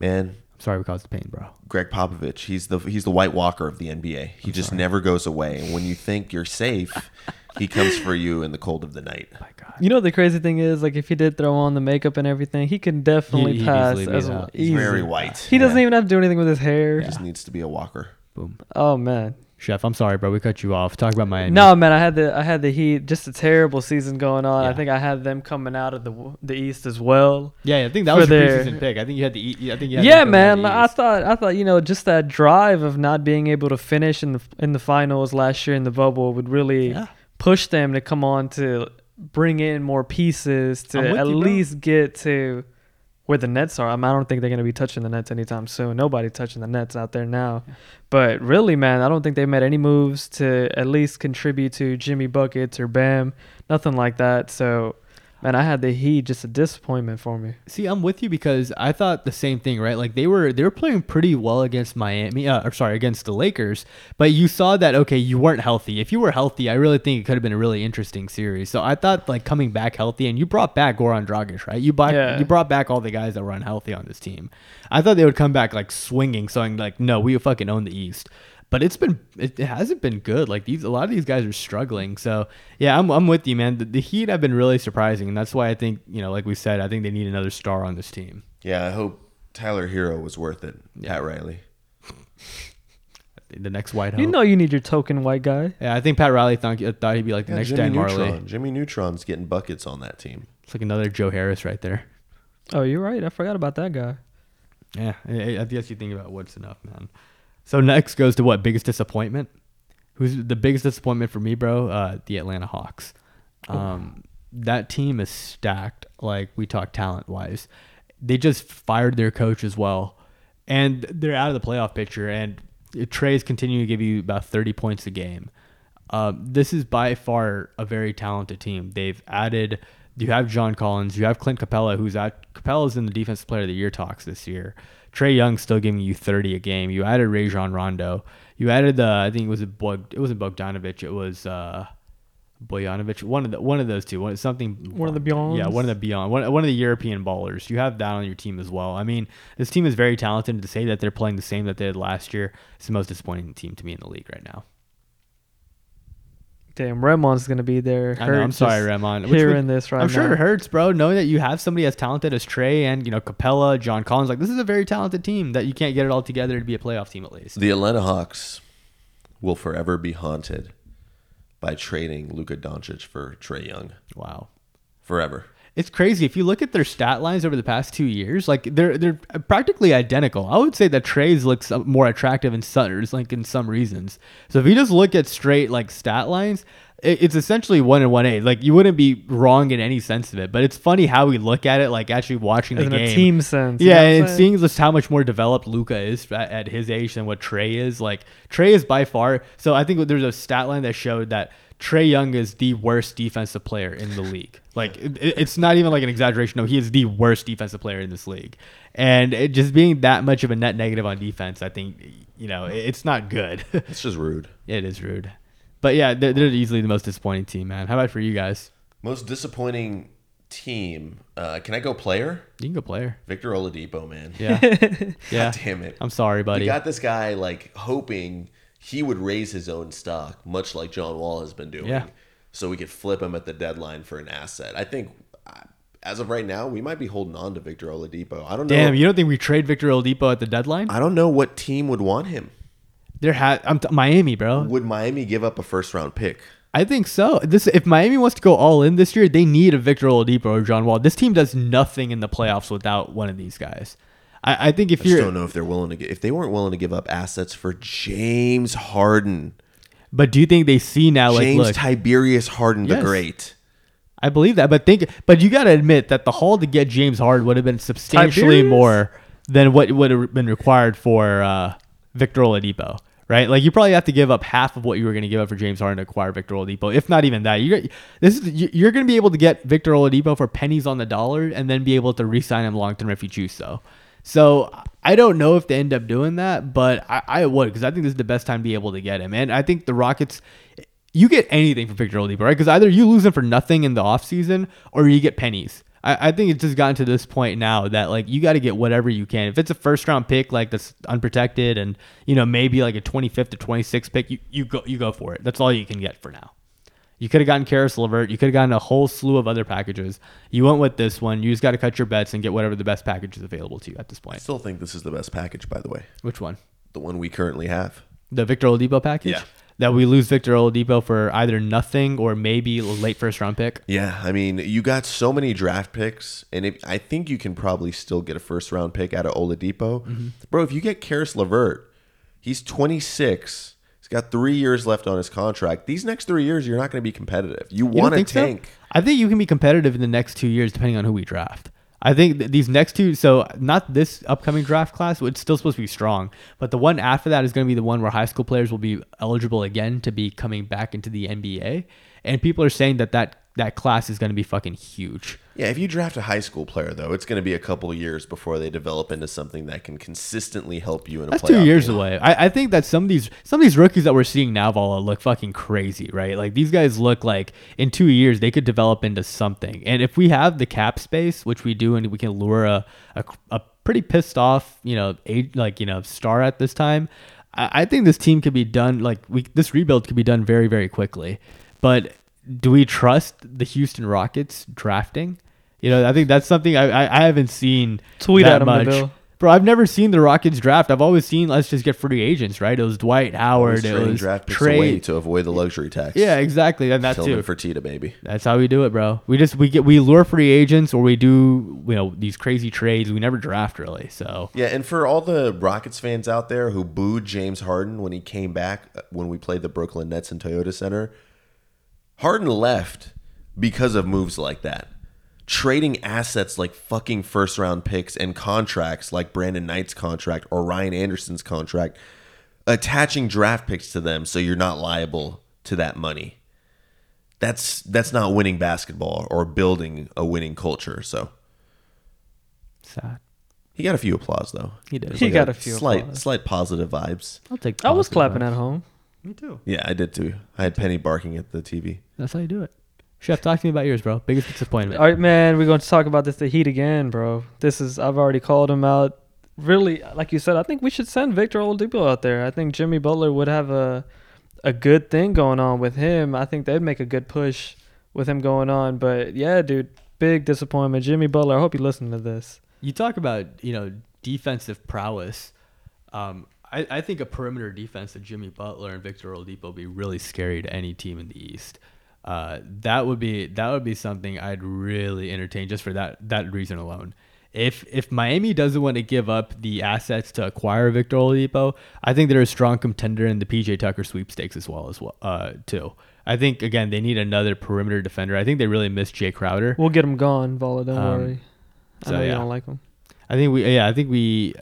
man... Sorry we caused the pain, bro. Greg Popovich, he's the White Walker of the NBA. He never goes away. And when you think you're safe, he comes for you in the cold of the night. Oh my God. You know the crazy thing is, like, if he did throw on the makeup and everything, he can definitely pass as well. He's very white. He doesn't even have to do anything with his hair. He just needs to be a walker. Boom. Oh man. Chef, I'm sorry, bro. We cut you off. Talk about Miami. No, man. I had the Heat. Just a terrible season going on. Yeah. I think I had them coming out of the East as well. Yeah, I think that was your preseason pick. I think you had the East. Yeah, man. I thought you know, just that drive of not being able to finish in the finals last year in the bubble would really push them to come on to bring in more pieces to at least get to where the Nets are. I mean, I don't think they're going to be touching the Nets anytime soon. Nobody touching the Nets out there now. But really, man, I don't think they made any moves to at least contribute to Jimmy Buckets or Bam. Nothing like that. So, man, I had the Heat, just a disappointment for me. See, I'm with you because I thought the same thing, right? Like, they were playing pretty well against against the Lakers. But you saw that, okay, you weren't healthy. If you were healthy, I really think it could have been a really interesting series. So I thought, like, coming back healthy, and you brought back Goran Dragic, right? You brought back all the guys that were unhealthy on this team. I thought they would come back, like, swinging, saying, like, no, we fucking own the East. But it hasn't been good. Like a lot of these guys are struggling. So yeah, I'm with you, man. The Heat have been really surprising, and that's why I think, you know, like we said, I think they need another star on this team. Yeah, I hope Tyler Hero was worth it. Yeah. Pat Riley, the next white. You know, you need your token white guy. Yeah, I think Pat Riley thought he'd be like the next Dan Marley. Jimmy Neutron's getting buckets on that team. It's like another Joe Harris right there. Oh, you're right. I forgot about that guy. Yeah, I guess you think about what's enough, man. So next goes to what? Biggest disappointment? Who's the biggest disappointment for me, bro? The Atlanta Hawks. That team is stacked, like we talked talent-wise. They just fired their coach as well, and they're out of the playoff picture, and Trey's continuing to give you about 30 points a game. This is by far a very talented team. They've added... You have John Collins. You have Clint Capella, Capella's in the Defensive Player of the Year talks this year. Trae Young's still giving you 30 a game. You added Rajon Rondo. You added it wasn't Bogdanovic. It was Bojanovic. One of those two. One of the Beyond. One of the European ballers. You have that on your team as well. I mean, this team is very talented. To say that they're playing the same that they did last year, it's the most disappointing team to me in the league right now. Damn, Ramon's going to be there. I know, I'm sorry, Ramon. I'm sure it hurts, bro, knowing that you have somebody as talented as Trey and, you know, Capella, John Collins. Like, this is a very talented team that you can't get it all together to be a playoff team at least. The Atlanta Hawks will forever be haunted by trading Luka Doncic for Trey Young. Wow. Forever. It's crazy. If you look at their stat lines over the past 2 years, like they're practically identical. I would say that Trey's looks more attractive in Sutter's, like in some reasons. So if you just look at straight like stat lines, it's essentially 1 and 1A. Like you wouldn't be wrong in any sense of it. But it's funny how we look at it, like actually watching the game in a team sense. Yeah, and seeing just how much more developed Luka is at his age than what Trey is. Like Trey is by far. So I think there's a stat line that showed that Trae Young is the worst defensive player in the league. Like, it's not even like an exaggeration. No, he is the worst defensive player in this league. And it just being that much of a net negative on defense, I think, you know, it's not good. It's just rude. It is rude. But, yeah, they're easily the most disappointing team, man. How about for you guys? Most disappointing team. Can I go player? You can go player. Victor Oladipo, man. Yeah. Yeah. God damn it. I'm sorry, buddy. You got this guy, like, hoping he would raise his own stock, much like John Wall has been doing. Yeah. so we could flip him at the deadline for an asset. I think as of right now, we might be holding on to Victor Oladipo. I don't know. Damn, you don't think we trade Victor Oladipo at the deadline? I don't know what team would want him. Miami, bro. Would Miami give up a first-round pick? I think so. If Miami wants to go all in this year, they need a Victor Oladipo or John Wall. This team does nothing in the playoffs without one of these guys. I think if I just don't know if they're willing to get, if they weren't willing to give up assets for James Harden. But do you think they see now, like, look, James Tiberius Harden the Great? I believe that, but you got to admit that the haul to get James Harden would have been substantially more than what would have been required for Victor Oladipo, right? Like, you probably have to give up half of what you were going to give up for James Harden to acquire Victor Oladipo, if not even that. You're going to be able to get Victor Oladipo for pennies on the dollar, and then be able to re-sign him long term if you choose so. So I don't know if they end up doing that, but I would, because I think this is the best time to be able to get him. And I think the Rockets, you get anything for Victor Oladipo, right? Because either you lose him for nothing in the offseason or you get pennies. I think it's just gotten to this point now that, like, you got to get whatever you can. If it's a first-round pick, like, that's unprotected and, you know, maybe like a 25th or 26th pick, you go for it. That's all you can get for now. You could have gotten Karis LeVert. You could have gotten a whole slew of other packages. You went with this one. You just got to cut your bets and get whatever the best package is available to you at this point. I still think this is the best package, by the way. Which one? The one we currently have. The Victor Oladipo package? Yeah. That we lose Victor Oladipo for either nothing or maybe a late first-round pick? Yeah. I mean, you got so many draft picks, and I think you can probably still get a first-round pick out of Oladipo. Mm-hmm. Bro, if you get Karis LeVert, he's 26. Got 3 years left on his contract. These next 3 years, you're not going to be competitive. You want to tank. So? I think you can be competitive in the next 2 years, depending on who we draft. I think these next two, so not this upcoming draft class, which is still supposed to be strong, but the one after that is going to be the one where high school players will be eligible again to be coming back into the NBA. And people are saying that class is going to be fucking huge. Yeah, if you draft a high school player, though, it's going to be a couple of years before they develop into something that can consistently help you in a playoff. That's 2 years away. I think that some of these rookies that we're seeing now, Vala, look fucking crazy, right? Like, these guys look like in 2 years they could develop into something. And if we have the cap space, which we do, and we can lure a pretty pissed off, you know, star at this time, I think this team could be done. Like, this rebuild could be done very, very quickly. But do we trust the Houston Rockets drafting? You know, I think that's something I haven't seen tweet that much. Nabil. Bro, I've never seen the Rockets draft. I've always seen, let's just get free agents, right? It was Dwight Howard. It was draft picks away to avoid the luxury tax. Yeah, exactly. And that too. Tillman Fertitta, baby. That's how we do it, bro. We lure free agents, or we do, you know, these crazy trades. We never draft, really. So yeah, and for all the Rockets fans out there who booed James Harden when he came back when we played the Brooklyn Nets in Toyota Center, Harden left because of moves like that. Trading assets like fucking first-round picks and contracts like Brandon Knight's contract or Ryan Anderson's contract, attaching draft picks to them so you're not liable to that money. That's not winning basketball or building a winning culture. So sad. He got a few applause, though. He did. He got a few slight positive vibes. I'll take. I was clapping at home. Me too. Yeah, I did too. I had Penny barking at the TV. That's how you do it. Chef, talk to me about yours, bro. Biggest disappointment. All right, man. We're going to talk about the Heat again, bro. I've already called him out. Really, like you said, I think we should send Victor Oladipo out there. I think Jimmy Butler would have a good thing going on with him. I think they'd make a good push with him going on. But yeah, dude, big disappointment. Jimmy Butler, I hope you listen to this. You talk about, you know, defensive prowess. I think a perimeter defense of Jimmy Butler and Victor Oladipo would be really scary to any team in the East. That would be something I'd really entertain just for that reason alone. If Miami doesn't want to give up the assets to acquire Victor Oladipo, I think they're a strong contender in the PJ Tucker sweepstakes as well, too. I think, again, they need another perimeter defender. I think they really miss Jay Crowder. We'll get him gone, Vala. Don't worry. I know you don't like him. I think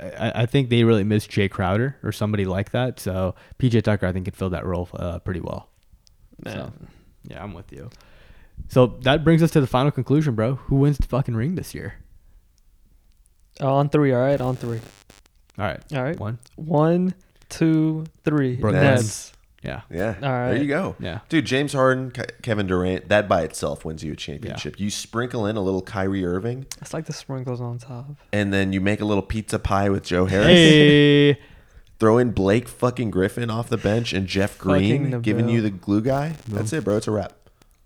they really miss Jay Crowder or somebody like that. So PJ Tucker, I think, could fill that role pretty well. So, yeah, I'm with you. So that brings us to the final conclusion, bro. Who wins the fucking ring this year? On three. All right. One, two, three. Nets. Yeah. All right. There you go. Yeah. Dude, James Harden, Kevin Durant, that by itself wins you a championship. Yeah. You sprinkle in a little Kyrie Irving. It's like the sprinkles on top. And then you make a little pizza pie with Joe Harris. Hey. Throw in Blake fucking Griffin off the bench and Jeff Green giving you the glue guy. Boom. That's it, bro. It's a wrap.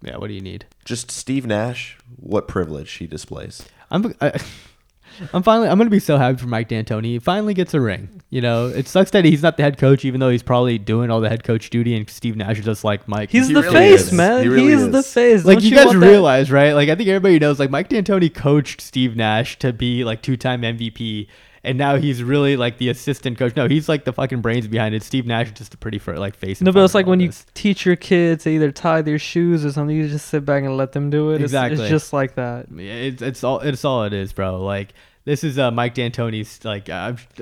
Yeah, what do you need? Just Steve Nash, what privilege he displays. I'm going to be so happy for Mike D'Antoni. He finally gets a ring. You know, it sucks that he's not the head coach, even though he's probably doing all the head coach duty, and Steve Nash is just like, Mike. He's the face, man. He's the face. Like, you guys realize, right? Like, I think everybody knows, like, Mike D'Antoni coached Steve Nash to be, like, two-time MVP, and now he's really, like, the assistant coach. No, he's, like, the fucking brains behind it. Steve Nash is just a pretty, like, face. No, but it's like when you teach your kids to either tie their shoes or something, you just sit back and let them do it. Exactly. It's just like that. It's all it is, bro. Like, this is Mike D'Antoni's, like,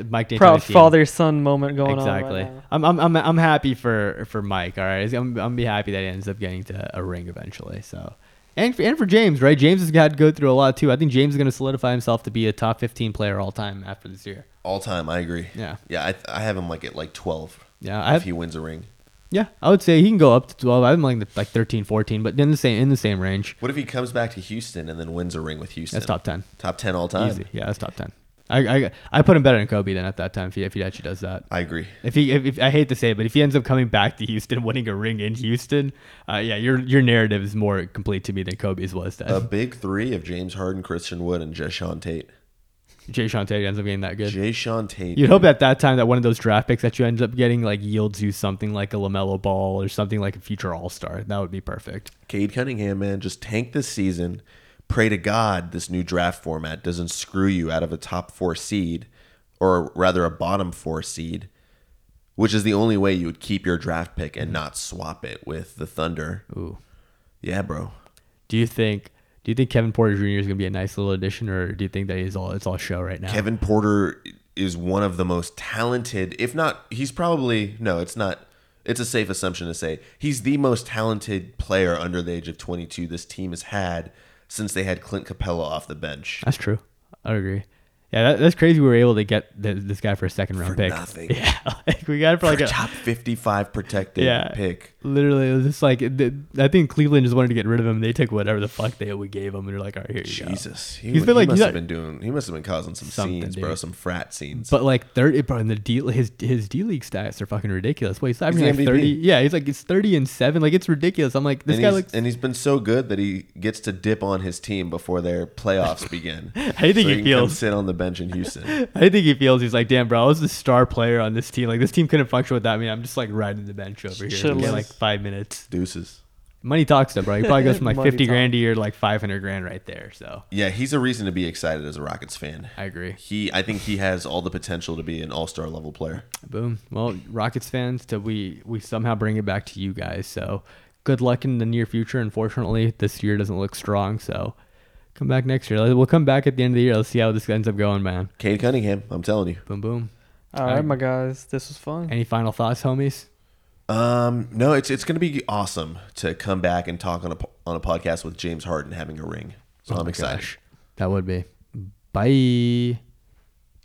Mike D'Antoni's proud father-son moment going on. Exactly. Right, I'm happy for Mike, all right? I'm going to be happy that he ends up getting to a ring eventually, so... And for James, right? James has got to go through a lot, too. I think James is going to solidify himself to be a top 15 player all-time after this year. All-time, I agree. Yeah. Yeah, I have him, like, at, like, 12 if he wins a ring. Yeah, I would say he can go up to 12. I'm like 13, 14, but in the same range. What if he comes back to Houston and then wins a ring with Houston? That's top 10. Top 10 all-time? Easy. Yeah, that's top 10. I put him better than Kobe than at that time if he actually does that. I agree. If I hate to say it, but if he ends up coming back to Houston, winning a ring in Houston, your narrative is more complete to me than Kobe's was. Then. A big three of James Harden, Christian Wood, and Jayshon Tate. Jayshon Tate ends up getting that good. Jayshon Tate. You'd hope at that time that one of those draft picks that you end up getting, like, yields you something like a LaMelo Ball or something like a future All-Star. That would be perfect. Cade Cunningham, man, just tank this season. Pray to God this new draft format doesn't screw you out of a top 4 seed, or rather a bottom 4 seed, which is the only way you would keep your draft pick and not swap it with the Thunder. Ooh, yeah, bro. Do you think Kevin Porter Jr. is going to be a nice little addition, or do you think that it's all show right now? Kevin Porter is one of the most talented, if not, it's a safe assumption to say he's the most talented player under the age of 22 this team has had since they had Clint Capella off the bench. That's true. I agree. Yeah, that's crazy. We were able to get this guy for a second-round pick. Nothing. Yeah, like, we got it for a top 55 protected pick. Literally, it was just like, I think Cleveland just wanted to get rid of him. They took whatever the fuck we gave him, and they're like, all right, here you go. Jesus, he must have been causing something, scenes, dude. Bro, some frat scenes. But like 30, bro, in the D, his D League stats are fucking ridiculous. Wait, he's like 30. Yeah, he's like 30-7. Like, it's ridiculous. I'm like, and he's been so good that he gets to dip on his team before their playoffs begin. I think he feels sit on the bench in Houston. I think he feels, he's like, damn, bro, I was the star player on this team. Like, this team couldn't function without me. I'm just like riding the bench over here in like 5 minutes. Deuces. Money talks though, bro. He probably goes from like $50,000 a year to like $500,000 right there. So yeah, he's a reason to be excited as a Rockets fan. I agree. I think he has all the potential to be an all-star level player. Boom. Well, Rockets fans, till we somehow bring it back to you guys. So good luck in the near future. Unfortunately, this year doesn't look strong. So come back next year. We'll come back at the end of the year. Let's see how this ends up going, man. Cade Cunningham, I'm telling you. Boom, boom. All right, my guys. This was fun. Any final thoughts, homies? No, it's going to be awesome to come back and talk on a podcast with James Harden having a ring. So I'm excited. Gosh. That would be. Bye.